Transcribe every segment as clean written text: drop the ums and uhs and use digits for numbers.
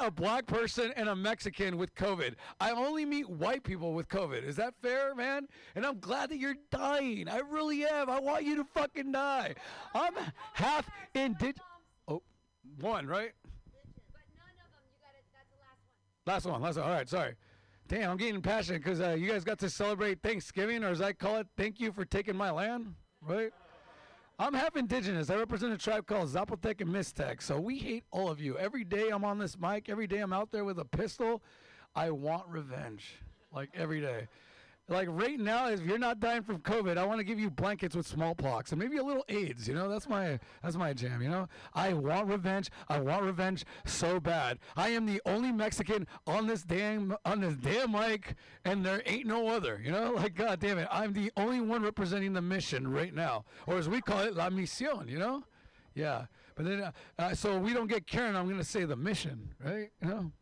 a black person and a Mexican with COVID. I only meet white people with COVID. Is that fair, man? And I'm glad that you're dying. I really am. I want you to fucking die. I'm half indigenous. Oh, one, right? But none of them. You got it. That's the last one. Last one. All right, sorry. Damn, I'm getting passionate because you guys got to celebrate Thanksgiving, or as I call it, thank you for taking my land, right? I'm half indigenous. I represent a tribe called Zapotec and Mixtec, so we hate all of you. Every day I'm on this mic. Every day I'm out there with a pistol. I want revenge, like every day. Like right now, if you're not dying from COVID, I want to give you blankets with smallpox and maybe a little AIDS. You know, that's my jam. You know, I want revenge. I want revenge so bad. I am the only Mexican on this damn mic, and there ain't no other. You know, like God damn it, I'm the only one representing the mission right now, or as we call it, la misión. You know, yeah. But then, so we don't get Karen. I'm gonna say the mission, right? You know.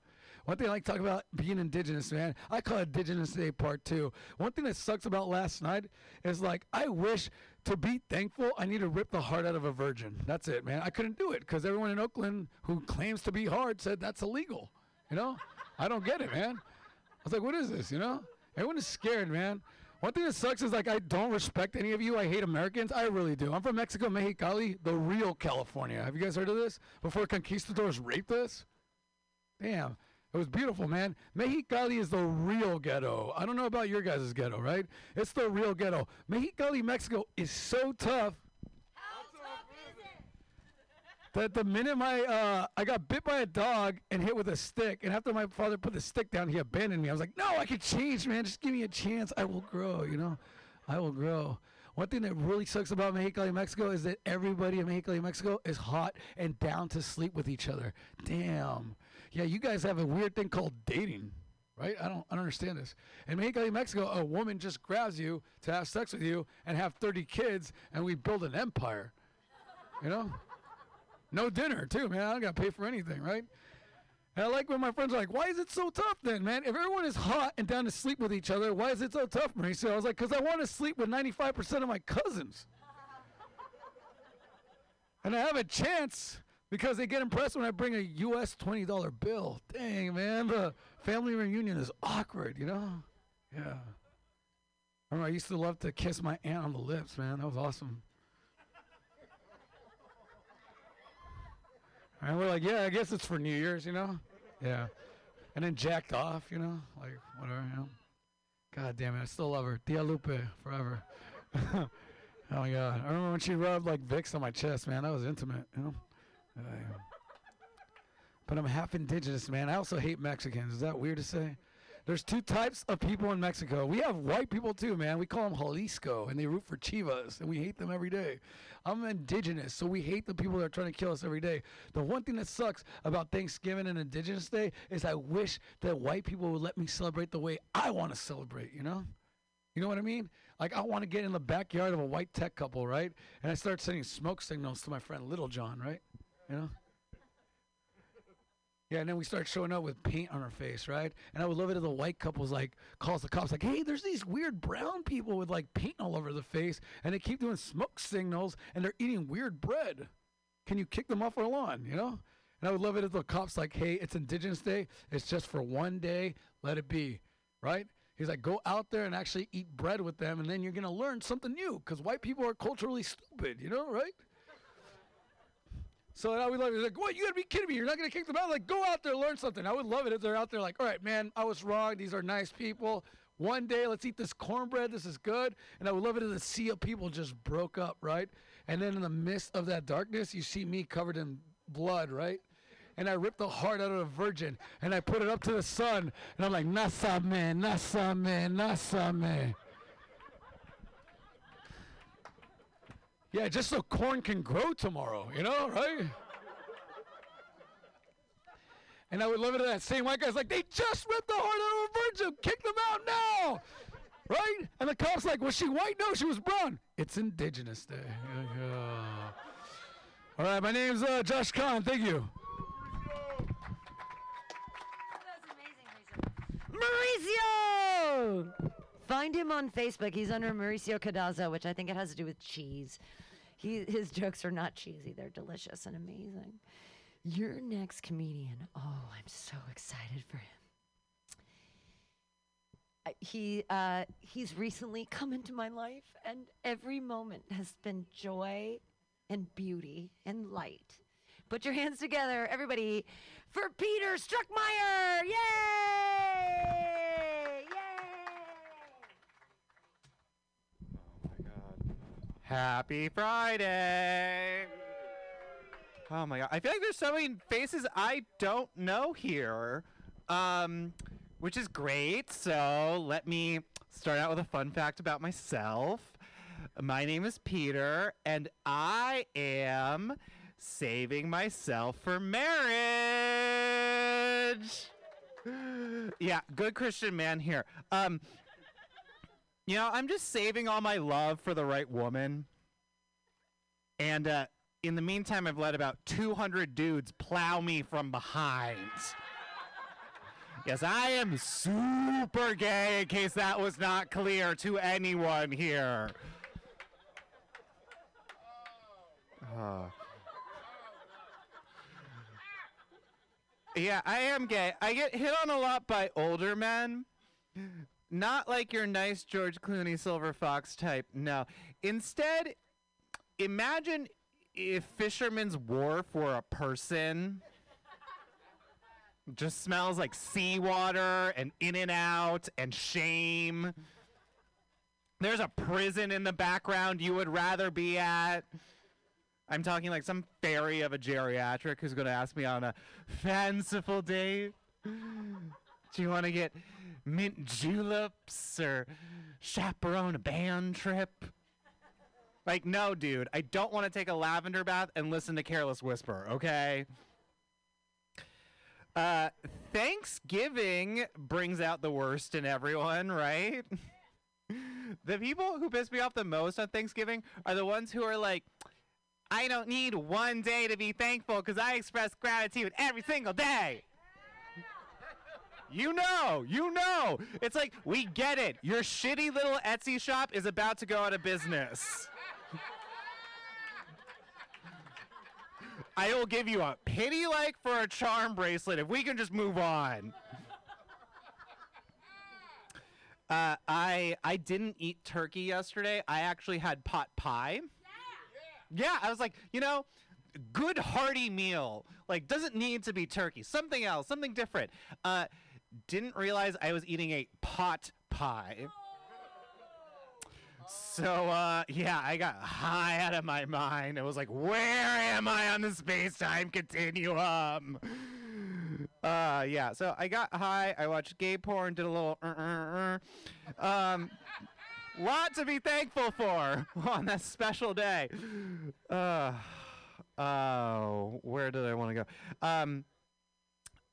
One thing I like to talk about being indigenous, man, I call it Indigenous Day Part 2. One thing that sucks about last night is, like, I wish to be thankful I need to rip the heart out of a virgin. That's it, man. I couldn't do it because everyone in Oakland who claims to be hard said that's illegal. You know? I don't get it, man. I was like, what is this, you know? Everyone is scared, man. One thing that sucks is, like, I don't respect any of you. I hate Americans. I really do. I'm from Mexico, Mexicali, the real California. Have you guys heard of this? Before conquistadors raped us? Damn. It was beautiful, man. Mexicali is the real ghetto. I don't know about your guys' ghetto, right? It's the real ghetto. Mexicali, Mexico is so tough. How tough is it? That the minute I got bit by a dog and hit with a stick, and after my father put the stick down, he abandoned me. I was like, no, I can change, man. Just give me a chance. I will grow, you know? I will grow. One thing that really sucks about Mexicali, Mexico is that everybody in Mexicali, Mexico is hot and down to sleep with each other. Damn. Yeah, you guys have a weird thing called dating, right? I don't understand this. In Mexicali, Mexico, a woman just grabs you to have sex with you and have 30 kids, and we build an empire, you know? No dinner, too, man. I don't got to pay for anything, right? And I like when my friends are like, why is it so tough then, man? If everyone is hot and down to sleep with each other, why is it so tough, Mauricio? I was like, because I want to sleep with 95% of my cousins. And I have a chance. Because they get impressed when I bring a U.S. $20 bill. Dang, man, the family reunion is awkward, you know? Yeah. I remember I used to love to kiss my aunt on the lips, man. That was awesome. And we're like, yeah, I guess it's for New Year's, you know? Yeah. And then jacked off, you know? Like, whatever, you know? God damn it, I still love her. Tia Lupe, forever. Oh, my God. I remember when she rubbed, like, Vicks on my chest, man. That was intimate, you know? But I'm half indigenous, man. I also hate Mexicans. Is that weird to say? There's two types of people in Mexico. We have white people too, man. We call them Jalisco, and they root for Chivas, and we hate them every day. I'm indigenous, so we hate the people that are trying to kill us every day. The one thing that sucks about Thanksgiving and Indigenous Day is I wish that white people would let me celebrate the way I want to celebrate, you know? You know what I mean? Like, I want to get in the backyard of a white tech couple, right? And I start sending smoke signals to my friend Little John, right? You know? Yeah, and then we start showing up with paint on our face, right? And I would love it if the white couple's like, calls the cops, like, hey, there's these weird brown people with, like, paint all over the face, and they keep doing smoke signals, and they're eating weird bread. Can you kick them off our lawn, you know? And I would love it if the cop's like, hey, it's Indigenous Day. It's just for one day. Let it be, right? He's like, go out there and actually eat bread with them, and then you're going to learn something new, because white people are culturally stupid, you know, right? So I would love it. Like, what? You got to be kidding me. You're not going to kick them out? Like, go out there, learn something. I would love it if they're out there like, all right, man, I was wrong. These are nice people. One day, let's eat this cornbread. This is good. And I would love it if the sea of people just broke up, right? And then in the midst of that darkness, you see me covered in blood, right? And I ripped the heart out of a virgin, and I put it up to the sun. And I'm like, Nasa, man, Nasa, man, Nasa, man. Yeah, just so corn can grow tomorrow, you know, right? And I would love it if that same white guy's like, they just ripped the heart out of a virgin. Kick them out now, right? And the cop's like, was she white? No, she was brown. It's Indigenous Day. All right, my name's Josh Kahn. Thank you. Mauricio! Find him on Facebook. He's under Mauricio Cadazzo, which I think it has to do with cheese. His jokes are not cheesy. They're delicious and amazing. Your next comedian. Oh, I'm so excited for him. He's recently come into my life, and every moment has been joy and beauty and light. Put your hands together, everybody, for Peter Struckmeyer! Yay! Yay! Oh my God! Happy Friday! Oh my God! I feel like there's so many faces I don't know here. Which is great, so let me start out with a fun fact about myself. My name is Peter, and I am saving myself for marriage. Yeah, good Christian man here. You know, I'm just saving all my love for the right woman. And in the meantime, I've let about 200 dudes plow me from behind. Yes, I am super gay, in case that was not clear to anyone here. Yeah, I am gay. I get hit on a lot by older men. Not like your nice George Clooney, Silver Fox type, no. Instead, imagine if Fisherman's Wharf were a person. Just smells like seawater and In-N-Out and shame. There's a prison in the background you would rather be at. I'm talking like some fairy of a geriatric who's going to ask me on a fanciful date. Do you want to get mint juleps or chaperone a band trip? Like, no, dude. I don't want to take a lavender bath and listen to Careless Whisper, okay? Thanksgiving brings out the worst in everyone, right? The people who piss me off the most on Thanksgiving are the ones who are like, I don't need one day to be thankful because I express gratitude every single day. You know. It's like, we get it. Your shitty little Etsy shop is about to go out of business. I will give you a pity like for a charm bracelet if we can just move on. I didn't eat turkey yesterday. I actually had pot pie. Yeah, I was like, you know, good hearty meal. Like, doesn't need to be turkey. Something else, something different. Didn't realize I was eating a pot pie. So, yeah, I got high out of my mind. I was like, where am I on the space-time continuum? Yeah, so I got high. I watched gay porn, did a little lot to be thankful for on that special day. Oh, where did I want to go?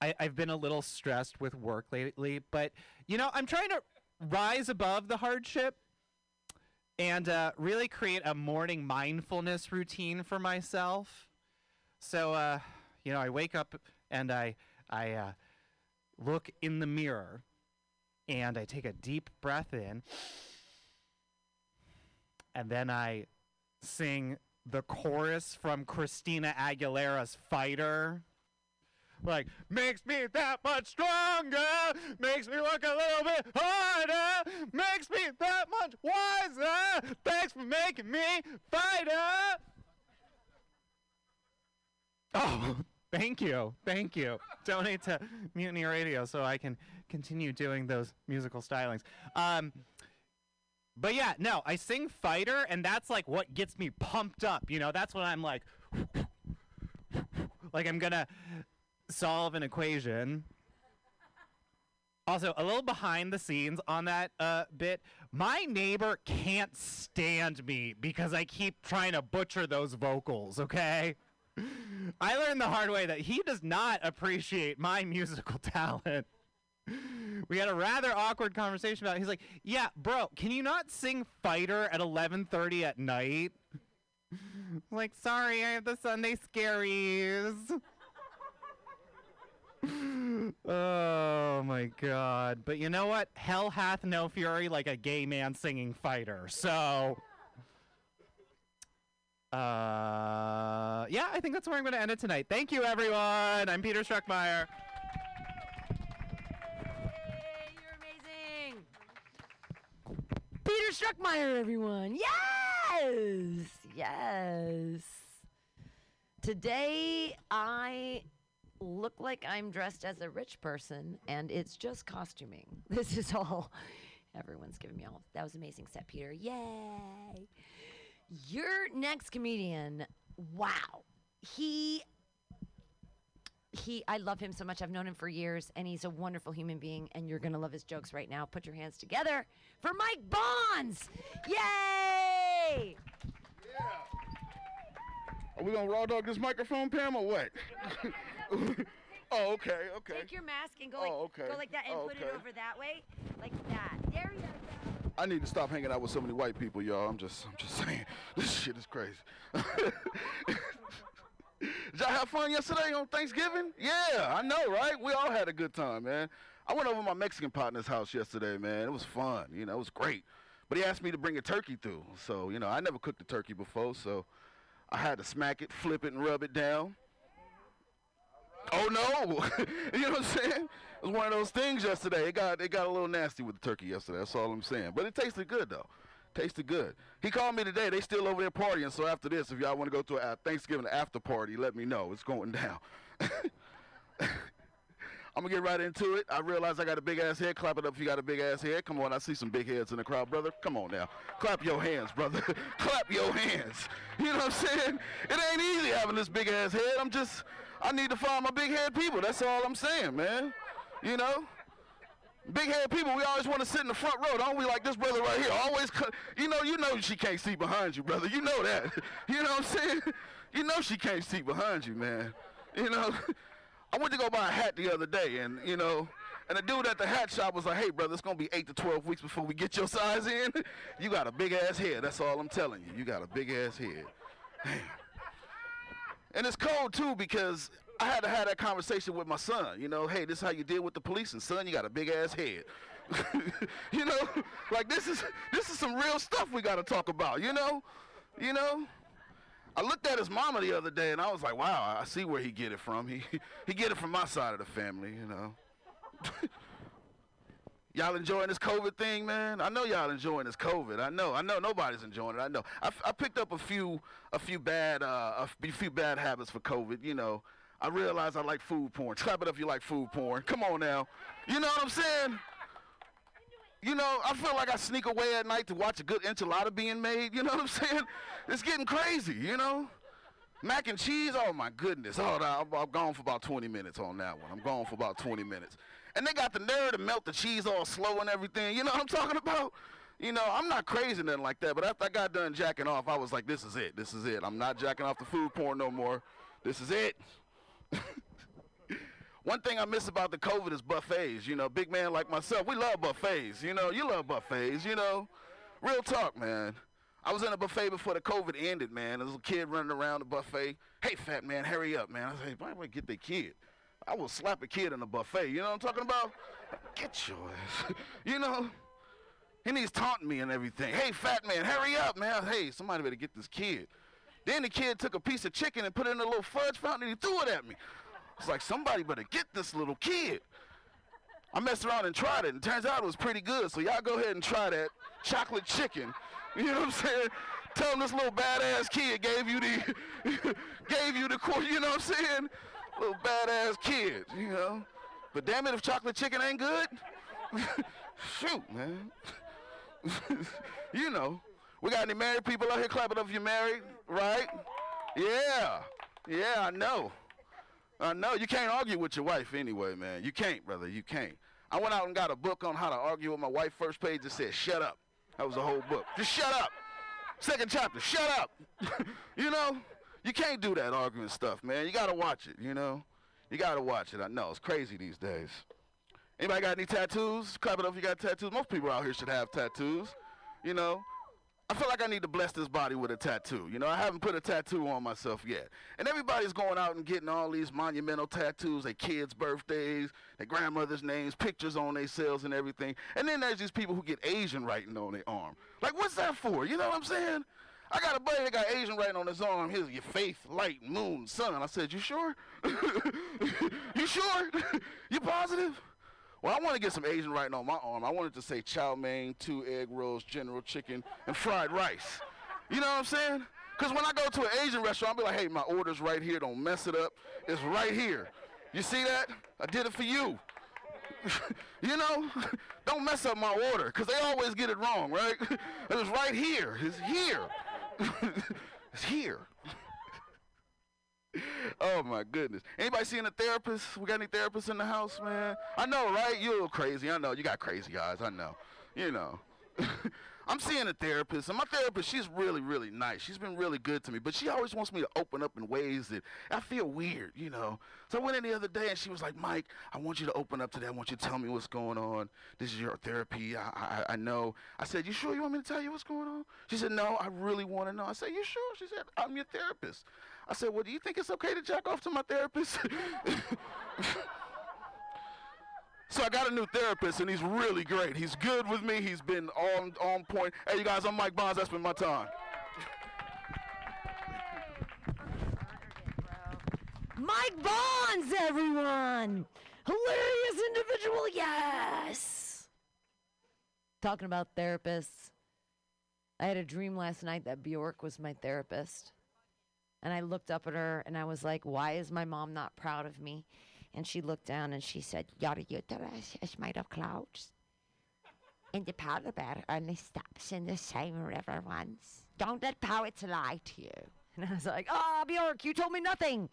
I've been a little stressed with work lately, but, you know, I'm trying to rise above the hardship. And really create a morning mindfulness routine for myself. So, you know, I wake up and I look in the mirror. And I take a deep breath in. And then I sing the chorus from Christina Aguilera's Fighter. Like, makes me that much stronger, makes me work a little bit harder, makes me that much wiser, thanks for making me fighter. Oh, thank you. Donate to Mutiny Radio so I can continue doing those musical stylings. But yeah, no, I sing Fighter, and that's like what gets me pumped up, you know? That's when I'm like, like I'm gonna solve an equation. Also, a little behind the scenes on that bit, my neighbor can't stand me because I keep trying to butcher those vocals, okay? I learned the hard way that he does not appreciate my musical talent. We had a rather awkward conversation about it. He's like, yeah, bro, can you not sing Fighter at 11:30 at night? I'm like, sorry, I have the Sunday scaries. Oh my God. But you know what? Hell hath no fury like a gay man singing Fighter. So Yeah, I think that's where I'm going to end it tonight. Thank you, everyone. I'm Peter Struckmeyer. Yay, you're amazing. Peter Struckmeyer, everyone. Yes! Yes. Today, I look like I'm dressed as a rich person, and it's just costuming. This is all. Everyone's giving me all. That was an amazing set, Peter. Yay. Your next comedian, wow. I love him so much. I've known him for years, and he's a wonderful human being, and you're going to love his jokes right now. Put your hands together for Mike Bonds. Yay. Yeah. Are we going to raw dog this microphone, Pam, or what? Oh, okay, okay. Take your mask and go like, go like that and put it over that way. Like that. There you go. I need to stop hanging out with so many white people, y'all. I'm just saying, this shit is crazy. Did y'all have fun yesterday on Thanksgiving? Yeah, I know, right? We all had a good time, man. I went over to my Mexican partner's house yesterday, man. It was fun, you know, it was great. But he asked me to bring a turkey through. So, you know, I never cooked a turkey before, so I had to smack it, flip it, and rub it down. Oh no! You know what I'm saying? It was one of those things yesterday. It got a little nasty with the turkey yesterday. That's all I'm saying. But it tasted good though. Tasted good. He called me today. They still over there partying. So after this, if y'all want to go to a Thanksgiving after party, let me know. It's going down. I'm gonna get right into it. I realize I got a big ass head. Clap it up if you got a big ass head. Come on, I see some big heads in the crowd, brother. Come on now. Clap your hands, brother. Clap your hands. You know what I'm saying? It ain't easy having this big ass head. I need to find my big head people. That's all I'm saying, man. You know? Big head people, we always want to sit in the front row, don't we? Like this brother right here. Always, you know she can't see behind you, brother. You know that. You know what I'm saying? You know she can't see behind you, man. You know? I went to go buy a hat the other day, and, you know, and the dude at the hat shop was like, hey, brother, it's going to be 8 to 12 weeks before we get your size in. You got a big-ass head. That's all I'm telling you. You got a big-ass head. Damn. And it's cold, too, because I had to have that conversation with my son. You know, hey, this is how you deal with the police, and son, you got a big-ass head. You know, like this is some real stuff we got to talk about, you know? You know? I looked at his mama the other day, and I was like, wow, I see where he get it from. He get it from my side of the family, you know. Y'all enjoying this COVID thing, man? I know y'all enjoying this COVID. I know nobody's enjoying it. I know. I picked up a few bad habits for COVID, you know. I realized I like food porn. Clap it up if you like food porn. Come on now. You know what I'm saying? You know, I feel like I sneak away at night to watch a good enchilada being made. You know what I'm saying? It's getting crazy, you know? Mac and cheese, oh my goodness. Oh, I'm gone for about 20 minutes on that one. I'm gone for about 20 minutes. And they got the nerve to melt the cheese all slow and everything. You know what I'm talking about? You know, I'm not crazy or nothing like that, but after I got done jacking off, I was like, this is it. This is it. I'm not jacking off the food porn no more. This is it. One thing I miss about the COVID is buffets. You know, big man like myself, we love buffets. You know, you love buffets, you know. Real talk, man. I was in a buffet before the COVID ended, man. There was a kid running around the buffet. Hey, fat man, hurry up, man. I said, why would I get that kid? I will slap a kid in a buffet. You know what I'm talking about? Get your ass. You know, he needs taunting me and everything. Hey, fat man, hurry up, man. Hey, somebody better get this kid. Then the kid took a piece of chicken and put it in a little fudge fountain and he threw it at me. It's like, somebody better get this little kid. I messed around and tried it, and it turns out it was pretty good. So y'all go ahead and try that chocolate chicken. You know what I'm saying? Tell them this little badass kid gave you the course, you know what I'm saying? Little badass kid, you know? But damn it, if chocolate chicken ain't good, shoot, man. You know. We got any married people out here? Clap it up if you're married, right? Yeah. Yeah, I know. No, you can't argue with your wife anyway, man. You can't, brother. You can't. I went out and got a book on how to argue with my wife. First page, it said, shut up. That was the whole book. Just shut up. Second chapter, shut up. You know, you can't do that arguing stuff, man. You got to watch it, you know. You got to watch it. I know. It's crazy these days. Anybody got any tattoos? Clap it up if you got tattoos. Most people out here should have tattoos, you know. I feel like I need to bless this body with a tattoo. You know, I haven't put a tattoo on myself yet. And everybody's going out and getting all these monumental tattoos, their kids' birthdays, their grandmother's names, pictures on themselves and everything. And then there's these people who get Asian writing on their arm. Like, what's that for? You know what I'm saying? I got a buddy that got Asian writing on his arm. His your faith, light, moon, sun. I said, you sure? You sure? You positive? Well, I want to get some Asian writing on my arm. I wanted to say chow mein, 2 egg rolls, general chicken, and fried rice. You know what I'm saying? Because when I go to an Asian restaurant, I'll be like, hey, my order's right here. Don't mess it up. It's right here. You see that? I did it for you. You know? Don't mess up my order, because they always get it wrong, right? It was right here. It's here. It's here. Oh, my goodness. Anybody seeing a therapist? We got any therapists in the house, man? I know, right? You're crazy. I know. You got crazy eyes. I know. You know. I'm seeing a therapist, and my therapist, she's really, really nice. She's been really good to me, but she always wants me to open up in ways that I feel weird, you know. So I went in the other day, and she was like, Mike, I want you to open up today. I want you to tell me what's going on. This is your therapy. I know. I said, you sure you want me to tell you what's going on? She said, no, I really want to know. I said, you sure? She said, I'm your therapist. I said, well, do you think it's okay to jack off to my therapist? So I got a new therapist, and he's really great. He's good with me. He's been on point. Hey, you guys, I'm Mike Bonds. That's been my time. Mike Bonds, everyone. Hilarious individual, yes. Talking about therapists, I had a dream last night that Bjork was my therapist. And I looked up at her, and I was like, why is my mom not proud of me? And she looked down and she said, your uterus is made of clouds. And the powder bear only stops in the same river once. Don't let poets lie to you. And I was like, oh, Bjork, you told me nothing.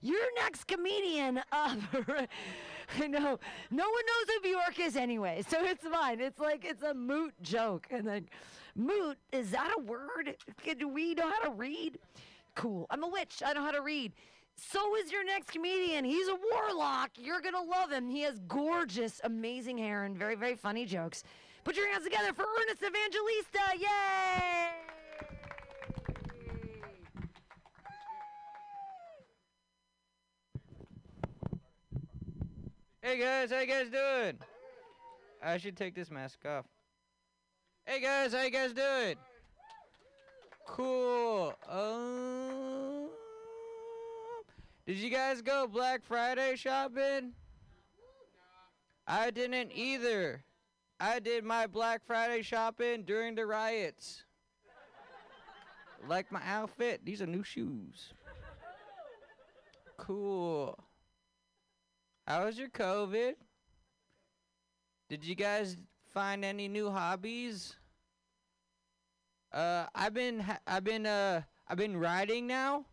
You're next comedian of, I know, no one knows who Bjork is anyway, so it's fine. It's like, it's a moot joke. And then, moot, is that a word? Do we know how to read? Cool, I'm a witch, I know how to read. So is your next comedian. He's a warlock. You're going to love him. He has gorgeous, amazing hair and very, very funny jokes. Put your hands together for Ernest Evangelista. Yay! Hey, guys. How you guys doing? I should take this mask off. Hey, guys. How you guys doing? Cool. Did you guys go Black Friday shopping? I didn't either. I did my Black Friday shopping during the riots. Like my outfit. These are new shoes. Cool. How was your COVID? Did you guys find any new hobbies? I've been riding now.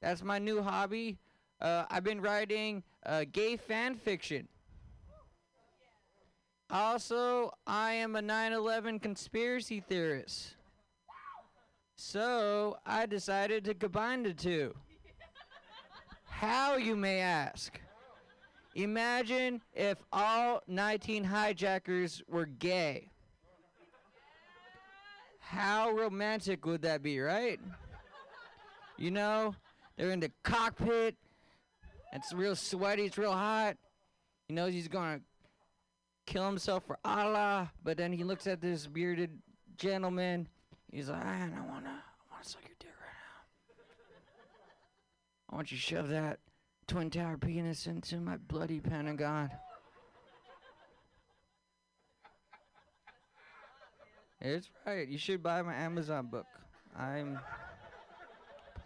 That's my new hobby. I've been writing gay fan fiction. Also, I am a 9/11 conspiracy theorist. So, I decided to combine the two. How, you may ask? Imagine if all 19 hijackers were gay. How romantic would that be, right? You know? They're in the cockpit. It's real sweaty. It's real hot. He knows he's going to kill himself for Allah. But then he looks at this bearded gentleman. He's like, I want to suck your dick right now. I want you to shove that twin tower penis into my bloody Pentagon. It's right. You should buy my Amazon book.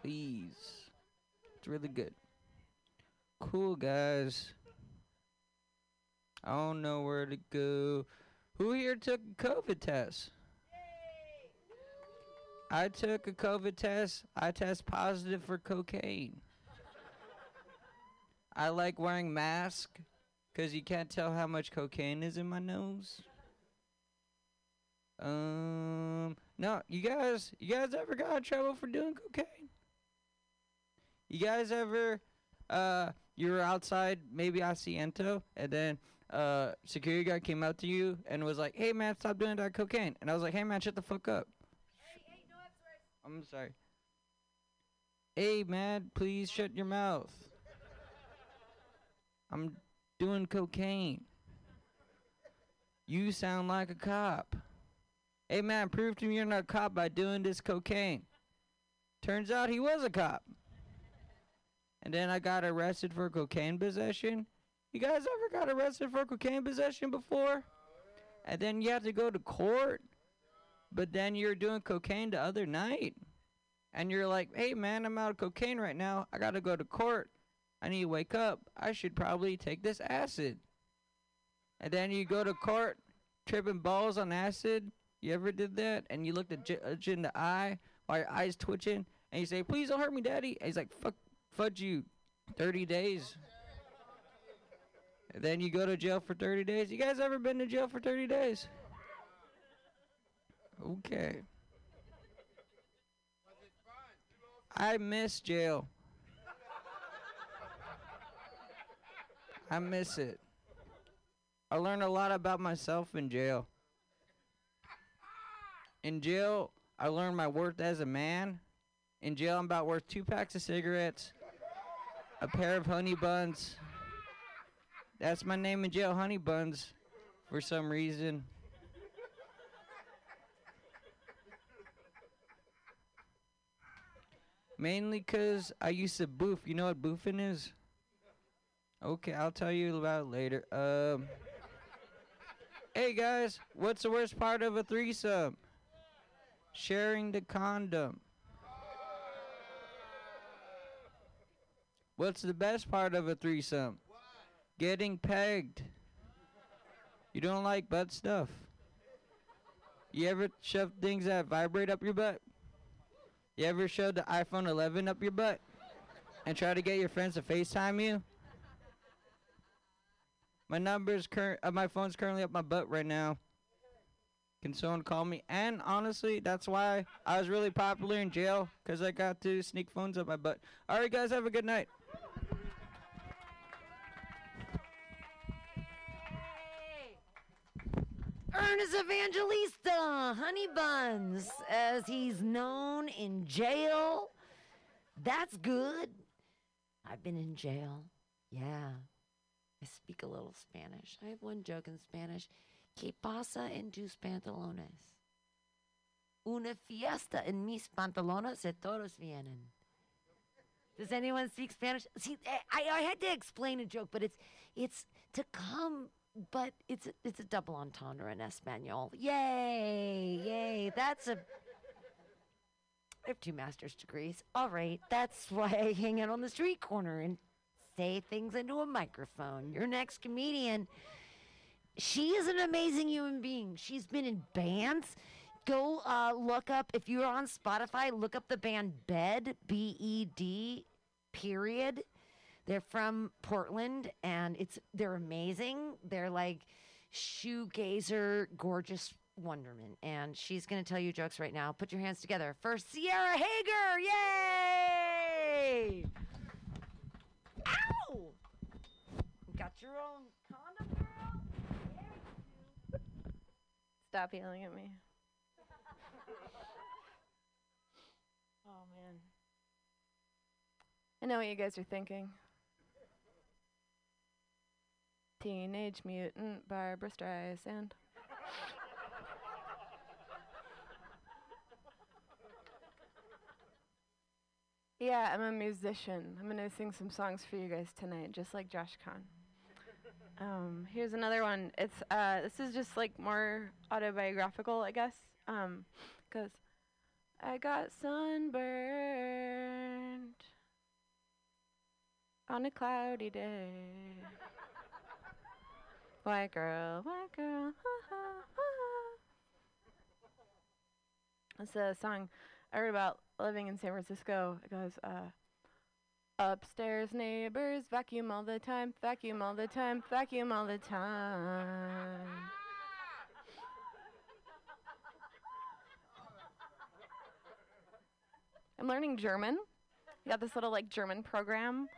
Please. It's really good. Cool, guys. I don't know where to go. Who here took a COVID test? I took a COVID test. I test positive for cocaine. I like wearing masks because you can't tell how much cocaine is in my nose. No, you guys ever got in trouble for doing cocaine? You guys ever, you were outside, maybe Asiento, and then security guard came out to you and was like, hey, man, stop doing that cocaine. And I was like, hey, man, shut the fuck up. Hey, no, I'm sorry. Hey, man, please shut your mouth. I'm doing cocaine. You sound like a cop. hey man, prove to me you're not a cop by doing this cocaine. Turns out he was a cop. And then I got arrested for cocaine possession. You guys ever got arrested for cocaine possession before? And then you have to go to court, but then you're doing cocaine the other night. And you're like, hey man, I'm out of cocaine right now. I gotta go to court. I need to wake up. I should probably take this acid. And then you go to court, tripping balls on acid. You ever did that? And you looked at judge in the eye while your eyes twitching, and you say, please don't hurt me, daddy. And he's like, fuck, fudge you, 30 days. And then you go to jail for 30 days. You guys ever been to jail for 30 days? Okay. I miss jail. I miss it. I learned a lot about myself in jail. In jail, I learned my worth as a man. In jail, I'm about worth 2 packs of cigarettes, a pair of honey buns. That's my name in jail, Honey Buns, for some reason. Mainly because I used to boof. You know what boofing is? Okay, I'll tell you about it later. Hey guys, what's the worst part of a threesome? Sharing the condom. What's the best part of a threesome? Getting pegged. You don't like butt stuff. You ever shove things that vibrate up your butt? You ever shove the iPhone 11 up your butt and try to get your friends to FaceTime you? My number's my phone's currently up my butt right now. Can someone call me? And honestly, that's why I was really popular in jail, because I got to sneak phones up my butt. All right, guys, have a good night. Ernest Evangelista, Honey Buns, as he's known in jail. That's good. I've been in jail. Yeah. I speak a little Spanish. I have one joke in Spanish. ¿Qué pasa en tus pantalones? Una fiesta en mis pantalones se todos vienen. Does anyone speak Spanish? See, I had to explain a joke, but it's to come... But it's a double entendre in Espanol. Yay, yay. That's a... I have 2 master's degrees. All right, that's why I hang out on the street corner and say things into a microphone. Your next comedian, she is an amazing human being. She's been in bands. Go look up, if you're on Spotify, look up the band Bed, B-E-D, period. They're from Portland, and they're amazing. They're like shoegazer, gorgeous wonderment. And she's going to tell you jokes right now. Put your hands together for Sierra Hager. Yay! Ow! Got your own condom, girl? Stop yelling at me. Oh, man. I know what you guys are thinking. Teenage Mutant Barbra Streisand. Yeah, I'm a musician. I'm gonna sing some songs for you guys tonight, just like Josh Kahn. Here's another one. It's this is just like more autobiographical, I guess. 'Cause I got sunburned on a cloudy day. White girl, ha, ha, ha. It's a song I wrote about living in San Francisco. It goes, upstairs neighbors, vacuum all the time, vacuum all the time, vacuum all the time. I'm learning German. We got this little like German program.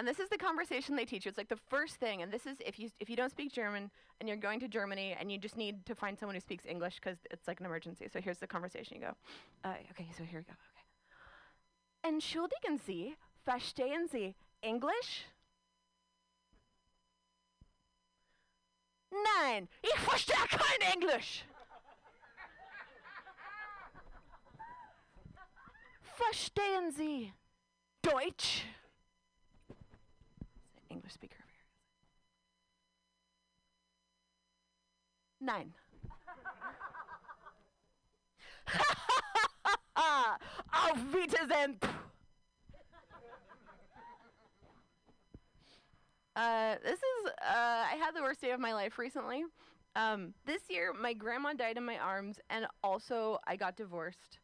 And this is the conversation they teach you. It's like the first thing, and this is if you don't speak German and you're going to Germany and you just need to find someone who speaks English because it's like an emergency. So here's the conversation. You go, okay, so here we go. Okay. Entschuldigen Sie, verstehen Sie English? Nein, ich verstehe kein Englisch. Verstehen Sie Deutsch? Is an English speaker over here? Nein. Auf Wiedersehen. This is, I had the worst day of my life recently. This year, my grandma died in my arms, and also I got divorced.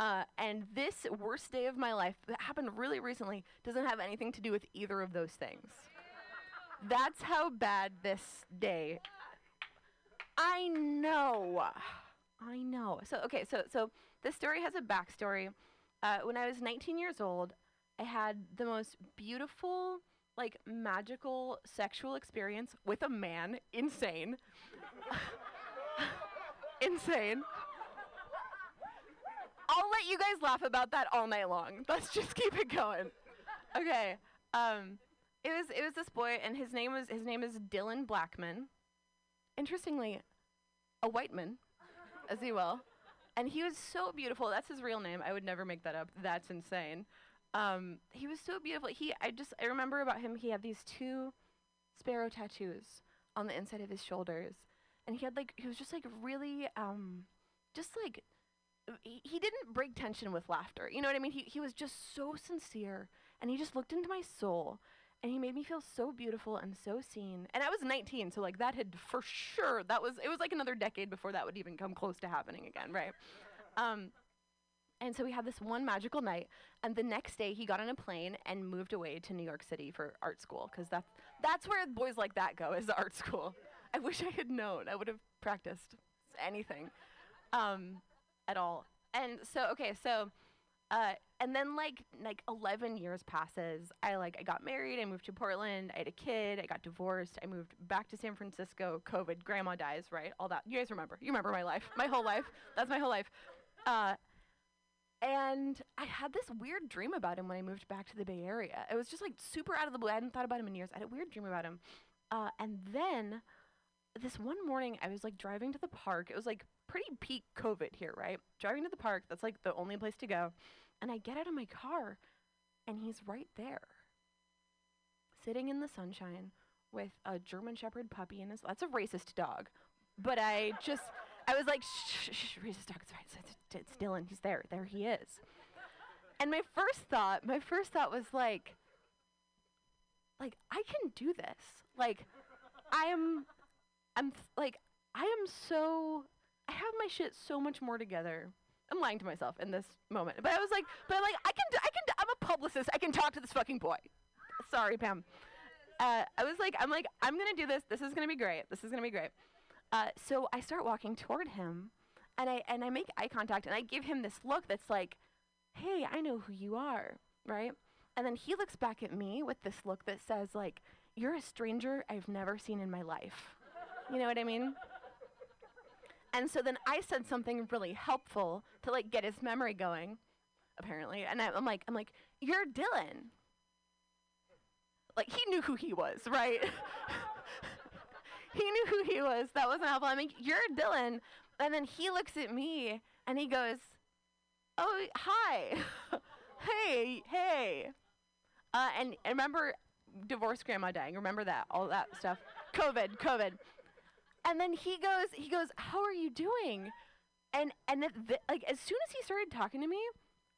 And this worst day of my life that happened really recently doesn't have anything to do with either of those things. Yeah. That's how bad this day. I know. I know. So, okay, so this story has a backstory. When I was 19 years old, I had the most beautiful, like, magical sexual experience with a man. Insane. Insane. I'll let you guys laugh about that all night long. Let's just keep it going. Okay. It was this boy, and his name is Dylan Blackman. Interestingly, a white man, as he will. And he was so beautiful. That's his real name. I would never make that up. That's insane. He was so beautiful. I remember about him, he had these two sparrow tattoos on the inside of his shoulders. And he didn't break tension with laughter. You know what I mean? He was just so sincere, and he just looked into my soul, and he made me feel so beautiful and so seen. And I was 19, so like that had for sure, it was like another decade before that would even come close to happening again, right? And so we had this one magical night, and the next day he got on a plane and moved away to New York City for art school, because that's where boys like that go, is art school. I wish I had known. I would have practiced anything at all. And so, okay, so, and then like 11 years passes. I got married. I moved to Portland. I had a kid. I got divorced. I moved back to San Francisco. COVID. Grandma dies, right? All that. You guys remember. You remember my life. My whole life. That's my whole life. And I had this weird dream about him when I moved back to the Bay Area. It was just like super out of the blue. I hadn't thought about him in years. I had a weird dream about him. And then this one morning, I was like driving to the park. It was like pretty peak COVID here, right? Driving to the park. That's like the only place to go. And I get out of my car, and he's right there, sitting in the sunshine with a German Shepherd puppy in his. That's a racist dog. But I was like, shh, shh, shh, racist dog. It's right. It's Dylan. He's there. There he is. And my first thought was like I can do this. Like, I have my shit so much more together. I'm lying to myself in this moment, but I was like, I'm a publicist. I can talk to this fucking boy. Sorry, Pam. I'm gonna do this. This is gonna be great. This is gonna be great. So I start walking toward him, and I make eye contact, and I give him this look that's like, hey, I know who you are, right? And then he looks back at me with this look that says like, you're a stranger I've never seen in my life. You know what I mean? And so then I said something really helpful to like get his memory going, apparently. And I'm like, you're Dylan. Like, he knew who he was, right? He knew who he was. That wasn't helpful. I'm like, you're Dylan. And then he looks at me and he goes, oh, hi. hey. And I remember divorced grandma dying. Remember that, all that stuff. COVID. And then he goes, how are you doing? And as soon as he started talking to me,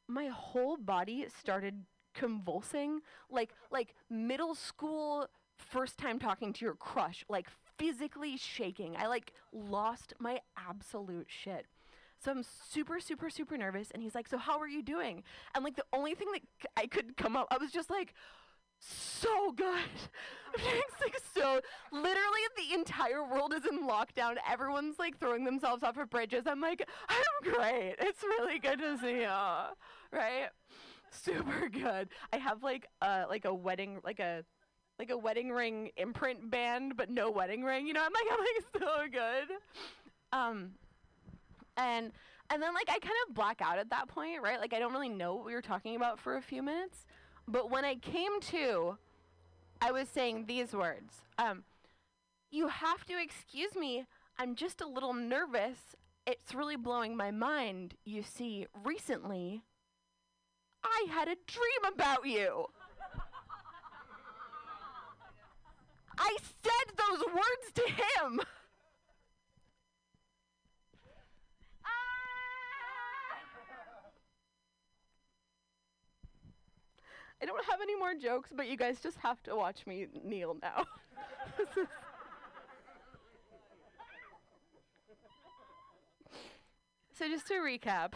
my whole body started convulsing, like middle school first time talking to your crush, like physically shaking. I like lost my absolute shit. So I'm super, super, super nervous. And he's like, so how are you doing? And like the only thing that I could come up, I was just like, so good. It's like so, literally the entire world is in lockdown. Everyone's like throwing themselves off of bridges. I'm like, I'm great. It's really good to see ya. Right? Super good. I have like a wedding ring imprint band, but no wedding ring. You know, I'm like so good. And then like I kind of black out at that point, right? Like I don't really know what we were talking about for a few minutes. But when I came to, I was saying these words. You have to excuse me. I'm just a little nervous. It's really blowing my mind. You see, recently, I had a dream about you. I said those words to him. I don't have any more jokes, but you guys just have to watch me kneel now. So just to recap.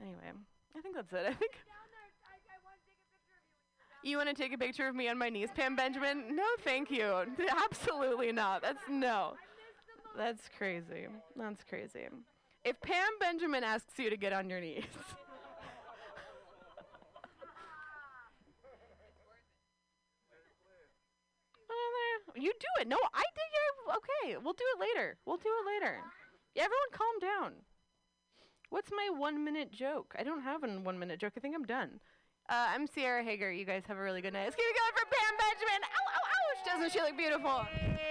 Anyway, I think that's it. I think. You want to take a picture of me on my knees, Pam Benjamin? No, thank you. Absolutely not. That's no. That's crazy. That's crazy. If Pam Benjamin asks you to get on your knees. You do it. No, I did your... Okay, we'll do it later. We'll do it later. Yeah, everyone calm down. What's my 1 minute joke? I don't have a 1 minute joke. I think I'm done. I'm Sierra Hager. You guys have a really good night. Let's keep it going for Pam Benjamin. Ow, ow, ouch. Doesn't she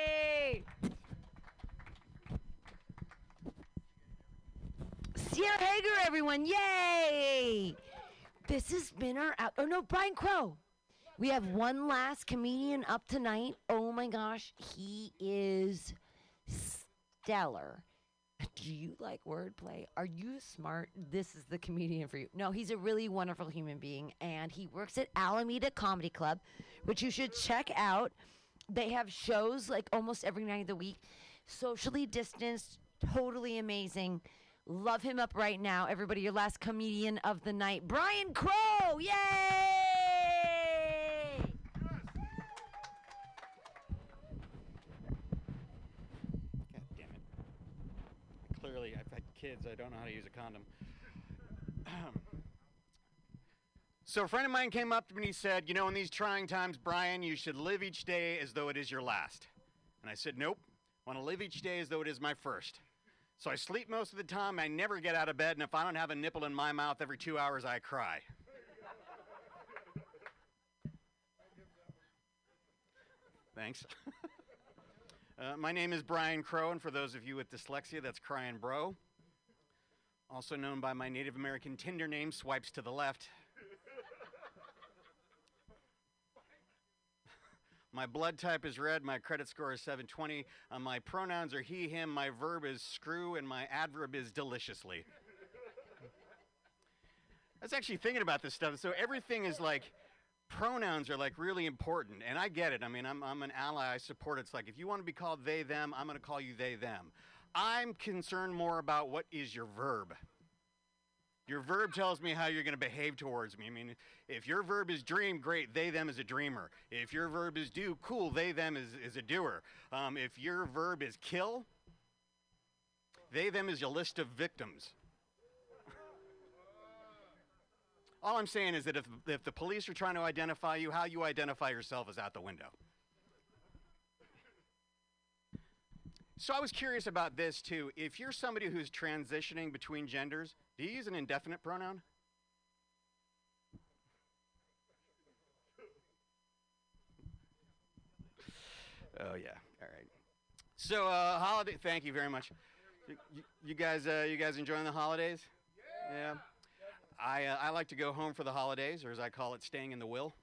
look beautiful? Yay. Sierra Hager, everyone. Yay. This has been our... Oh, no, Brian Crow. We have one last comedian up tonight. Oh my gosh, he is stellar. Do you like wordplay? Are you smart? This is the comedian for you. No, he's a really wonderful human being, and he works at Alameda Comedy Club, which you should check out. They have shows like almost every night of the week. Socially distanced, totally amazing. Love him up right now. Everybody, your last comedian of the night, Brian Crow. Yay! Clearly, I've had kids. I don't know how to use a condom. So a friend of mine came up to me and he said, you know, in these trying times, Brian, you should live each day as though it is your last. And I said, nope. I want to live each day as though it is my first. So I sleep most of the time. I never get out of bed. And if I don't have a nipple in my mouth every 2 hours, I cry. Thanks. My name is Brian Crow, and for those of you with dyslexia, that's Crying Bro. Also known by my Native American Tinder name, Swipes to the Left. My blood type is red, my credit score is 720, my pronouns are he, him, my verb is screw, and my adverb is deliciously. I was actually thinking about this stuff, so everything is like... Pronouns are like really important, and I get it. I mean, I'm an ally. I support it. It's like if you want to be called they, them, I'm going to call you they, them. I'm concerned more about what is your verb. Your verb tells me how you're going to behave towards me. I mean, if your verb is dream, great. They, them is a dreamer. If your verb is do, cool. They, them is a doer. If your verb is kill, they, them is your list of victims. All I'm saying is that if the police are trying to identify you, how you identify yourself is out the window. So I was curious about this, too. If you're somebody who's transitioning between genders, do you use an indefinite pronoun? Oh, yeah. All right. So, holiday. Thank you very much. You guys enjoying the holidays? Yeah. I like to go home for the holidays, or as I call it, staying in the will.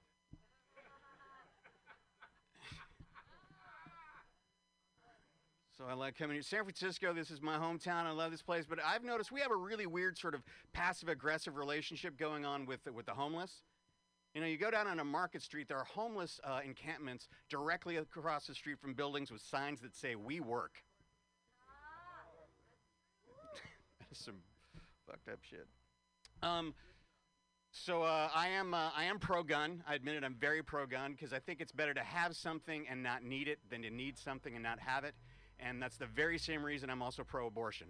So I like coming here. San Francisco, this is my hometown. I love this place. But I've noticed we have a really weird sort of passive-aggressive relationship going on with the homeless. You know, you go down on a market street, there are homeless encampments directly across the street from buildings with signs that say, we work. That's some fucked up shit. I am pro-gun. I admit it, I'm very pro-gun, because I think it's better to have something and not need it than to need something and not have it. And that's the very same reason I'm also pro-abortion.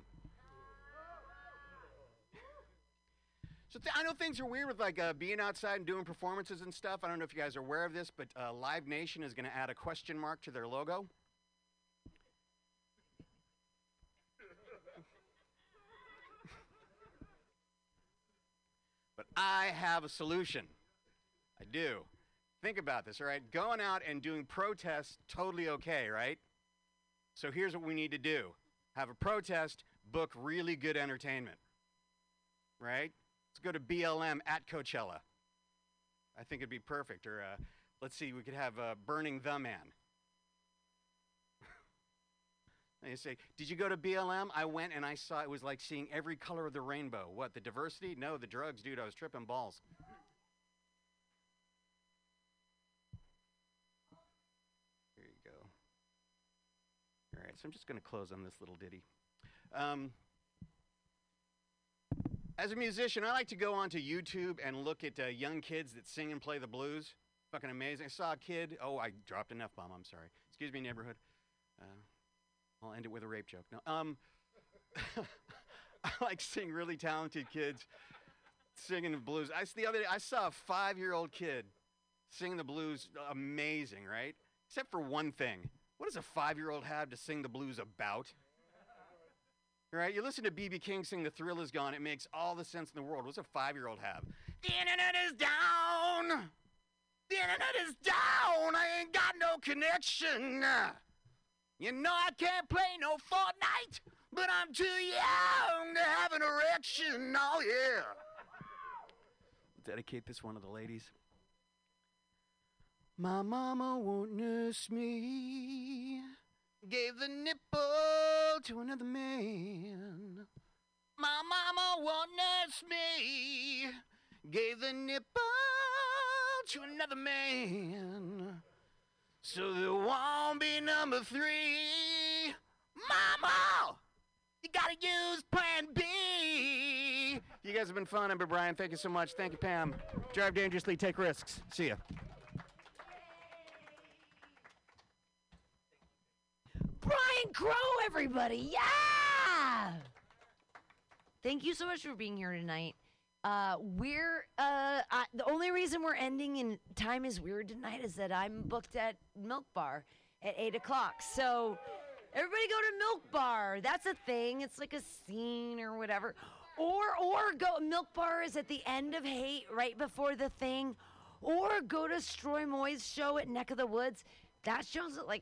So I know things are weird with like being outside and doing performances and stuff. I don't know if you guys are aware of this, but Live Nation is going to add a question mark to their logo. I have a solution. I do. Think about this, all right? Going out and doing protests, totally okay, right? So here's what we need to do. Have a protest, book really good entertainment, right? Let's go to BLM at Coachella. I think it'd be perfect. Or let's see, we could have Burning the Man. And you say, did you go to BLM? I went and I saw, it was like seeing every color of the rainbow. What, the diversity? No, the drugs, dude, I was tripping balls. There you go. All right, so I'm just gonna close on this little ditty. As a musician, I like to go onto YouTube and look at young kids that sing and play the blues. Fucking amazing. I saw a kid, oh, I dropped an F-bomb, I'm sorry. Excuse me, neighborhood. I'll end it with a rape joke. No, I like seeing really talented kids singing the blues. The other day, I saw a 5-year-old kid sing the blues. Amazing, right? Except for one thing. What does a 5-year-old have to sing the blues about? Right? You listen to B.B. King sing The Thrill Is Gone. It makes all the sense in the world. What's a 5-year-old have? The internet is down. The internet is down. I ain't got no connection. You know I can't play no Fortnite, but I'm too young to have an erection. Oh, yeah. Dedicate this one to the ladies. My mama won't nurse me. Gave the nipple to another man. My mama won't nurse me. Gave the nipple to another man. So there won't be number 3. Mama, you gotta use plan B. You guys have been fun. I'm Brian. Thank you so much. Thank you, Pam. Drive dangerously. Take risks. See ya. Brian Crow, everybody. Yeah! Thank you so much for being here tonight. The only reason we're ending in time is weird tonight is that I'm booked at Milk Bar at 8 o'clock. So everybody go to Milk Bar. That's a thing. It's like a scene or whatever. Or go, Milk Bar is at the end of Hate, right before the thing. Or go to Stroy Moy's show at Neck of the Woods. That show's at like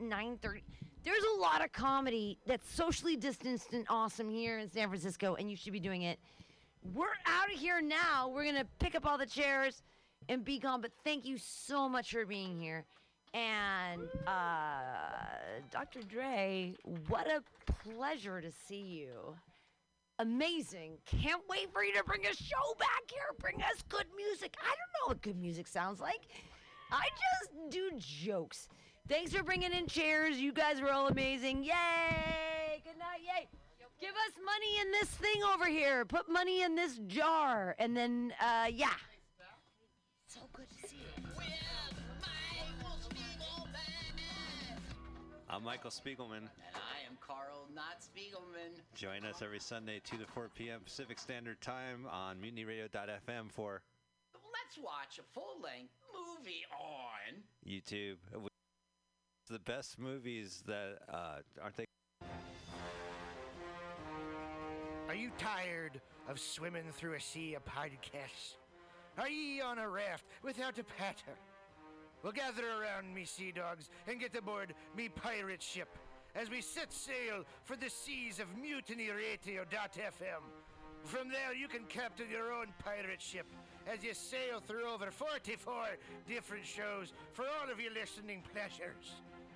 9:30. There's a lot of comedy that's socially distanced and awesome here in San Francisco, and you should be doing it. We're out of here now. We're going to pick up all the chairs and be gone. But thank you so much for being here. And Dr. Dre, what a pleasure to see you. Amazing. Can't wait for you to bring a show back here. Bring us good music. I don't know what good music sounds like. I just do jokes. Thanks for bringing in chairs. You guys were all amazing. Yay. Good night. Yay. Give us money in this thing over here. Put money in this jar. And then, yeah. So good to see you. I'm Michael Spiegelman. And I am Carl, not Spiegelman. Join us every Sunday, 2 to 4 p.m. Pacific Standard Time on Mutiny Radio.fm for Let's Watch a Full-Length Movie on YouTube. The best movies that aren't they? Are you tired of swimming through a sea of podcasts? Are ye on a raft without a paddle? Well, gather around me, sea dogs, and get aboard me pirate ship as we set sail for the seas of Mutiny Radio.fm. From there, you can captain your own pirate ship as you sail through over 44 different shows for all of your listening pleasures.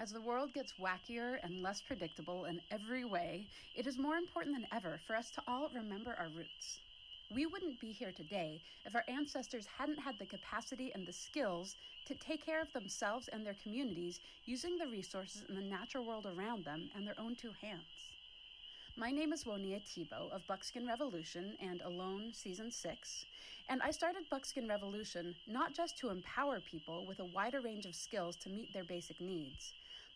As the world gets wackier and less predictable in every way, it is more important than ever for us to all remember our roots. We wouldn't be here today if our ancestors hadn't had the capacity and the skills to take care of themselves and their communities using the resources in the natural world around them and their own two hands. My name is Wonia Thibault of Buckskin Revolution and Alone Season 6, and I started Buckskin Revolution not just to empower people with a wider range of skills to meet their basic needs,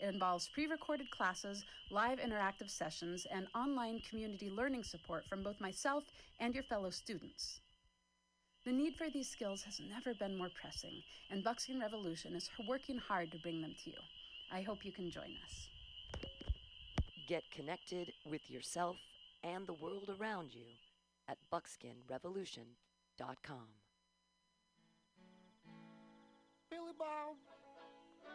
It involves pre-recorded classes, live interactive sessions, and online community learning support from both myself and your fellow students. The need for these skills has never been more pressing, and Buckskin Revolution is working hard to bring them to you. I hope you can join us. Get connected with yourself and the world around you at buckskinrevolution.com. Billy Bob,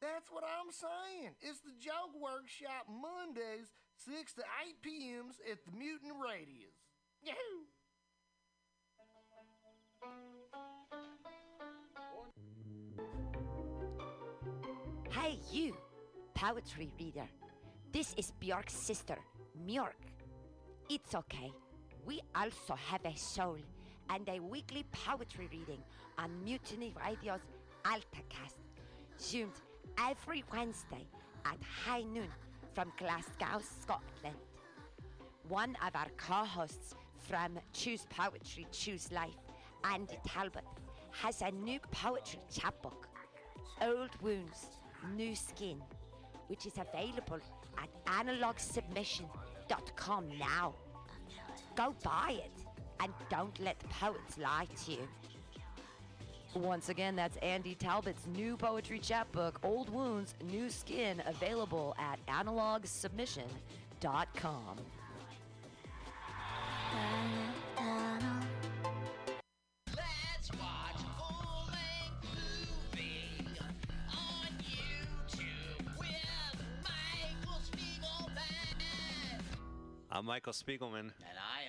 That's what I'm saying. It's the Joke Workshop Mondays, 6 to 8 p.m. at the Mutiny Radius. Yahoo! Hey you, poetry reader. This is Bjork's sister, Mjork. It's okay. We also have a soul and a weekly poetry reading on Mutiny Radio's AltaCast, zoomed every Wednesday at high noon from Glasgow, Scotland. One of our co-hosts from Choose Poetry, Choose Life, Andy Talbot, has a new poetry chapbook, Old Wounds, New Skin, which is available at analogsubmission.com now. Go buy it and don't let the poets lie to you. Once again, that's Andy Talbot's new poetry chapbook, Old Wounds, New Skin, available at analogsubmission.com. Let's watch full-length movie on YouTube with Michael Spiegelman. I'm Michael Spiegelman. And I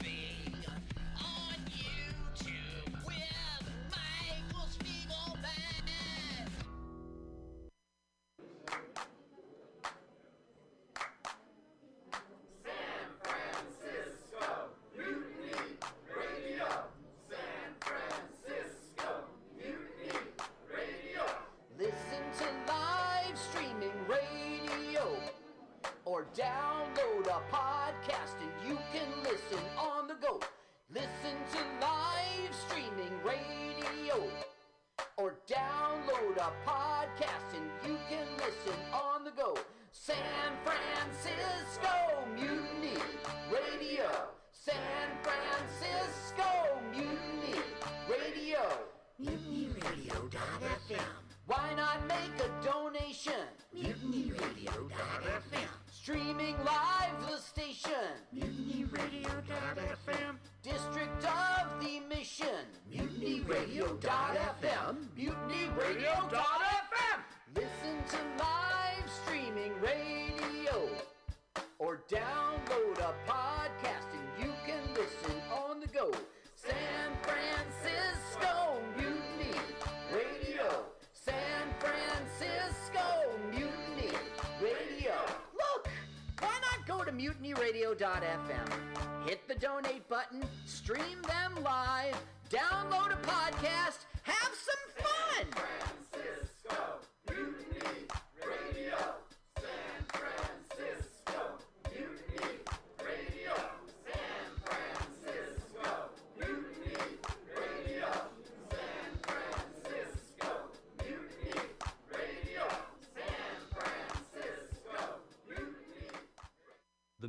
movie on YouTube with Michael Spiegelman. San Francisco, Mutiny Radio. San Francisco, Mutiny Radio. Listen to live streaming radio or download a podcast and you can listen on the go. Listen to live streaming radio or download a podcast and you can listen on the go. San Francisco Mutiny Radio. San Francisco Mutiny Radio. MutinyRadio.fm. Why not make a donation? MutinyRadio.fm. Streaming live the station. MutinyRadio.fm. District of the Mission. MutinyRadio.fm. MutinyRadio.fm. Listen to live streaming radio or download a podcast and you can listen on the go. San Francisco Mutiny Radio. San Francisco Mutiny Radio. to MutinyRadio.fm. Hit the donate button, stream them live, download a podcast, have some fun! San Francisco, Mutiny Radio. San Francisco, Mutiny Radio. San Francisco, Mutiny Radio. San Francisco, Mutiny Radio. San Francisco, Mutiny Radio. The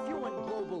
If you want global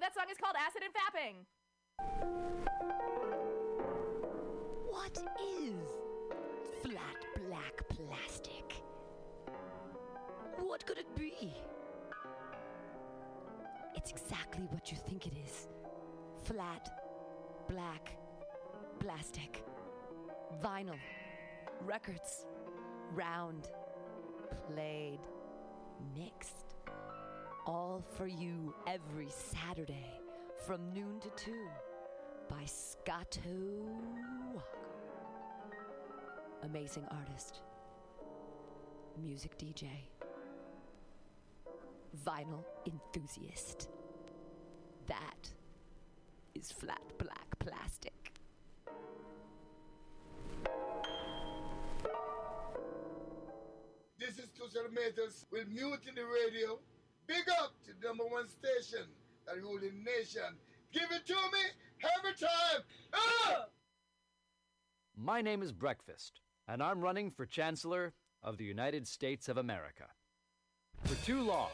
That song is called Acid and Fapping. What is flat black plastic? What could it be? It's exactly what you think it is. Flat black plastic. Vinyl. Records. Round. Played. Mixed. All for you every Saturday from noon to 2 by Scott Walker. Amazing artist, music DJ, vinyl enthusiast. That is flat black plastic. This is Tuscell Maters with Mutiny Radio. Big up to the number one station that rules the nation. Give it to me every time. Ah! My name is Breakfast, and I'm running for Chancellor of the United States of America. For too long,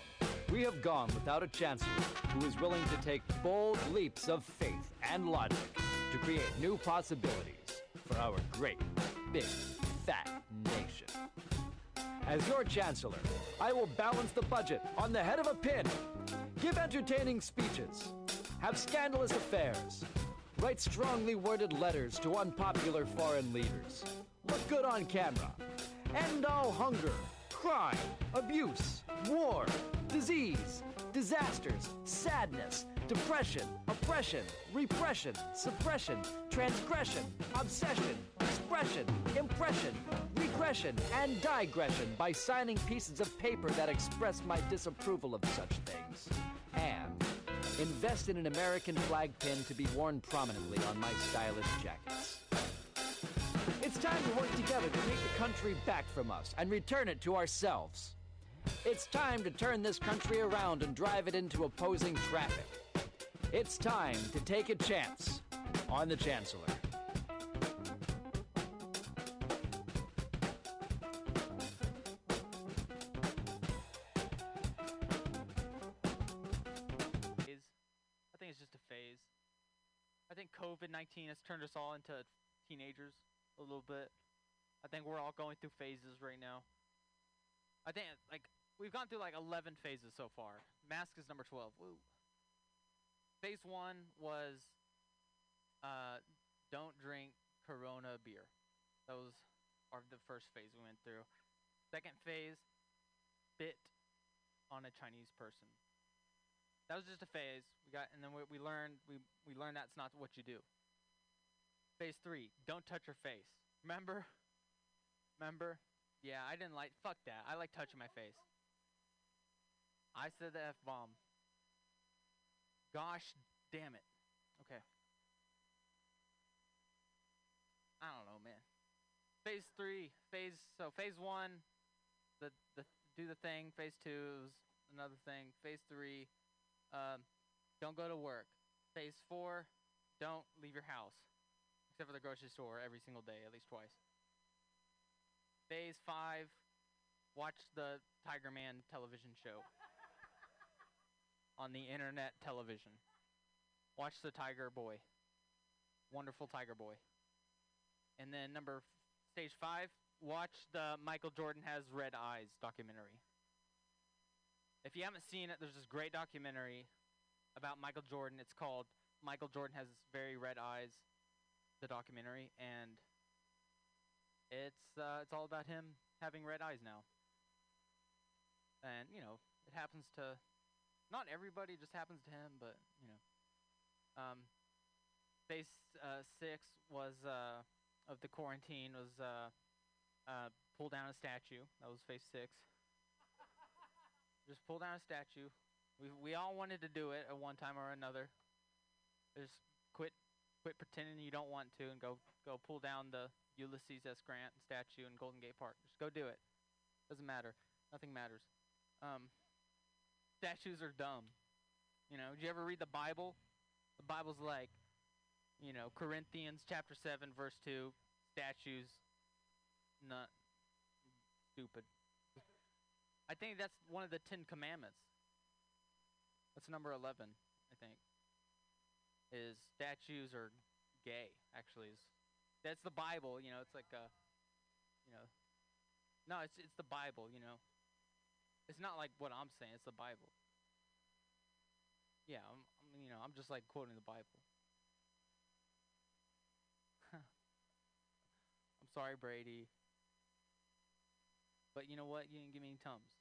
we have gone without a chancellor who is willing to take bold leaps of faith and logic to create new possibilities for our great, big, fat nation. As your chancellor, I will balance the budget on the head of a pin, give entertaining speeches, have scandalous affairs, write strongly worded letters to unpopular foreign leaders, look good on camera, end all hunger, crime, abuse, war, disease, disasters, sadness, depression, oppression, repression, suppression, transgression, obsession, expression, impression, regression, and digression by signing pieces of paper that express my disapproval of such things. And invest in an American flag pin to be worn prominently on my stylish jackets. It's time to work together to take the country back from us and return it to ourselves. It's time to turn this country around and drive it into opposing traffic. It's time to take a chance on the chancellor. I think it's just a phase. I think COVID-19 has turned us all into teenagers a little bit. I think we're all going through phases right now. I think, we've gone through, 11 phases so far. Mask is number 12. Woo. Phase 1 was don't drink Corona beer. Those are the first phase we went through. Second phase, bit on a Chinese person. That was just a phase. We learned that's not what you do. Phase 3, don't touch her face. Remember? Yeah, I didn't like, fuck that. I like touching my face. I said the F-bomb. Gosh damn it. Okay. I don't know, man. Phase one, do the thing. Phase 2 is another thing. Phase 3, don't go to work. Phase 4, don't leave your house, except for the grocery store every single day, at least twice. Phase 5, watch the Tiger Man television show on the internet television. Watch the Tiger Boy, Wonderful Tiger Boy. And then stage 5, watch the Michael Jordan Has Red Eyes documentary. If you haven't seen it, there's this great documentary about Michael Jordan. It's called Michael Jordan Has Very Red Eyes, the documentary, and it's all about him having red eyes now. And, you know, it happens to not everybody, it just happens to him, but, you know. Phase 6 was, of the quarantine, was pull down a statue. That was phase 6. Just pull down a statue. We all wanted to do it at one time or another. Just quit pretending you don't want to and go pull down the Ulysses S. Grant statue in Golden Gate Park. Just go do it. Doesn't matter. Nothing matters. Statues are dumb. You know, did you ever read the Bible? The Bible's like, you know, Corinthians chapter 7, verse 2, statues, not stupid. I think that's one of the 10 commandments. That's number 11, I think, is statues are gay, actually. That's the Bible, you know, it's like a, you know, no, it's the Bible, you know. It's not like what I'm saying, it's the Bible. Yeah, you know, I'm just like quoting the Bible. I'm sorry, Brady. But you know what? You didn't give me any Tums.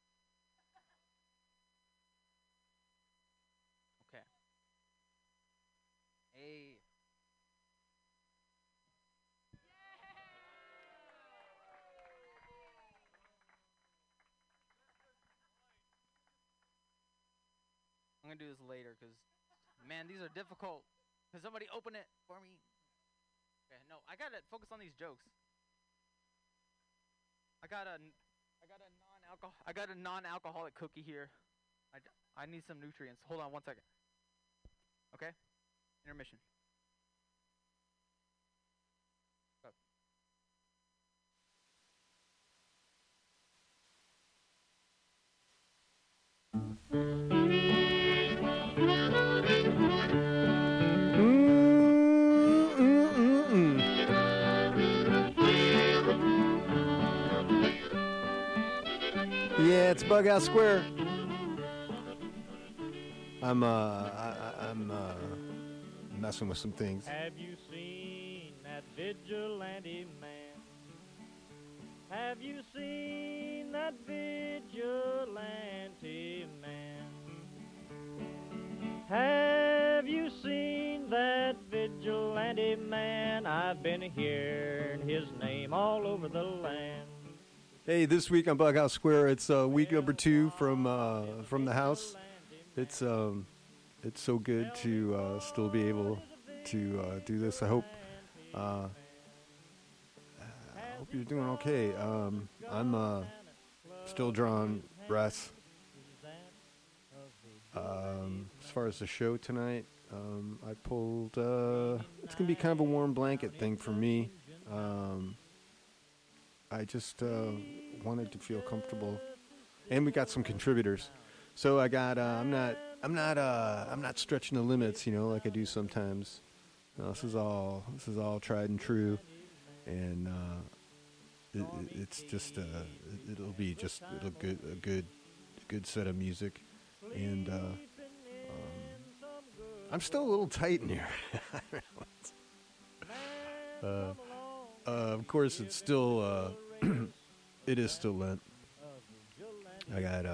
Okay. Hey. Yeah. I'm going to do this later because, man, these are difficult. Can somebody open it for me? Okay, no, I got to focus on these jokes. I got a non-alcoholic cookie here. I need some nutrients. Hold on one second. Okay? Intermission. Oh. Yeah, it's Bughouse Square. I'm messing with some things. Have you seen that vigilante man? Have you seen that vigilante man? Have you seen that vigilante man? I've been hearing his name all over the land. Hey, this week on Bughouse Square, it's week number 2 from the house. It's so good to still be able to do this. I hope you're doing okay. I'm still drawing breaths. As far as the show tonight, I pulled. It's gonna be kind of a warm blanket thing for me. I just wanted to feel comfortable, and we got some contributors. So I got. I'm not stretching the limits, you know, like I do sometimes. No, this is all tried and true, and it's just. It'll be a good set of music, and I'm still a little tight in here. Of course, it's still, it is still Lent. I got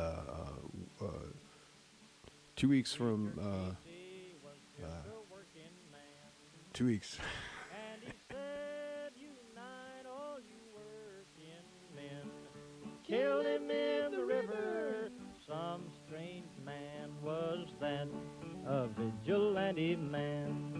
2 weeks from 2 weeks. Killed him in the river. Some strange man was that, a vigilante man.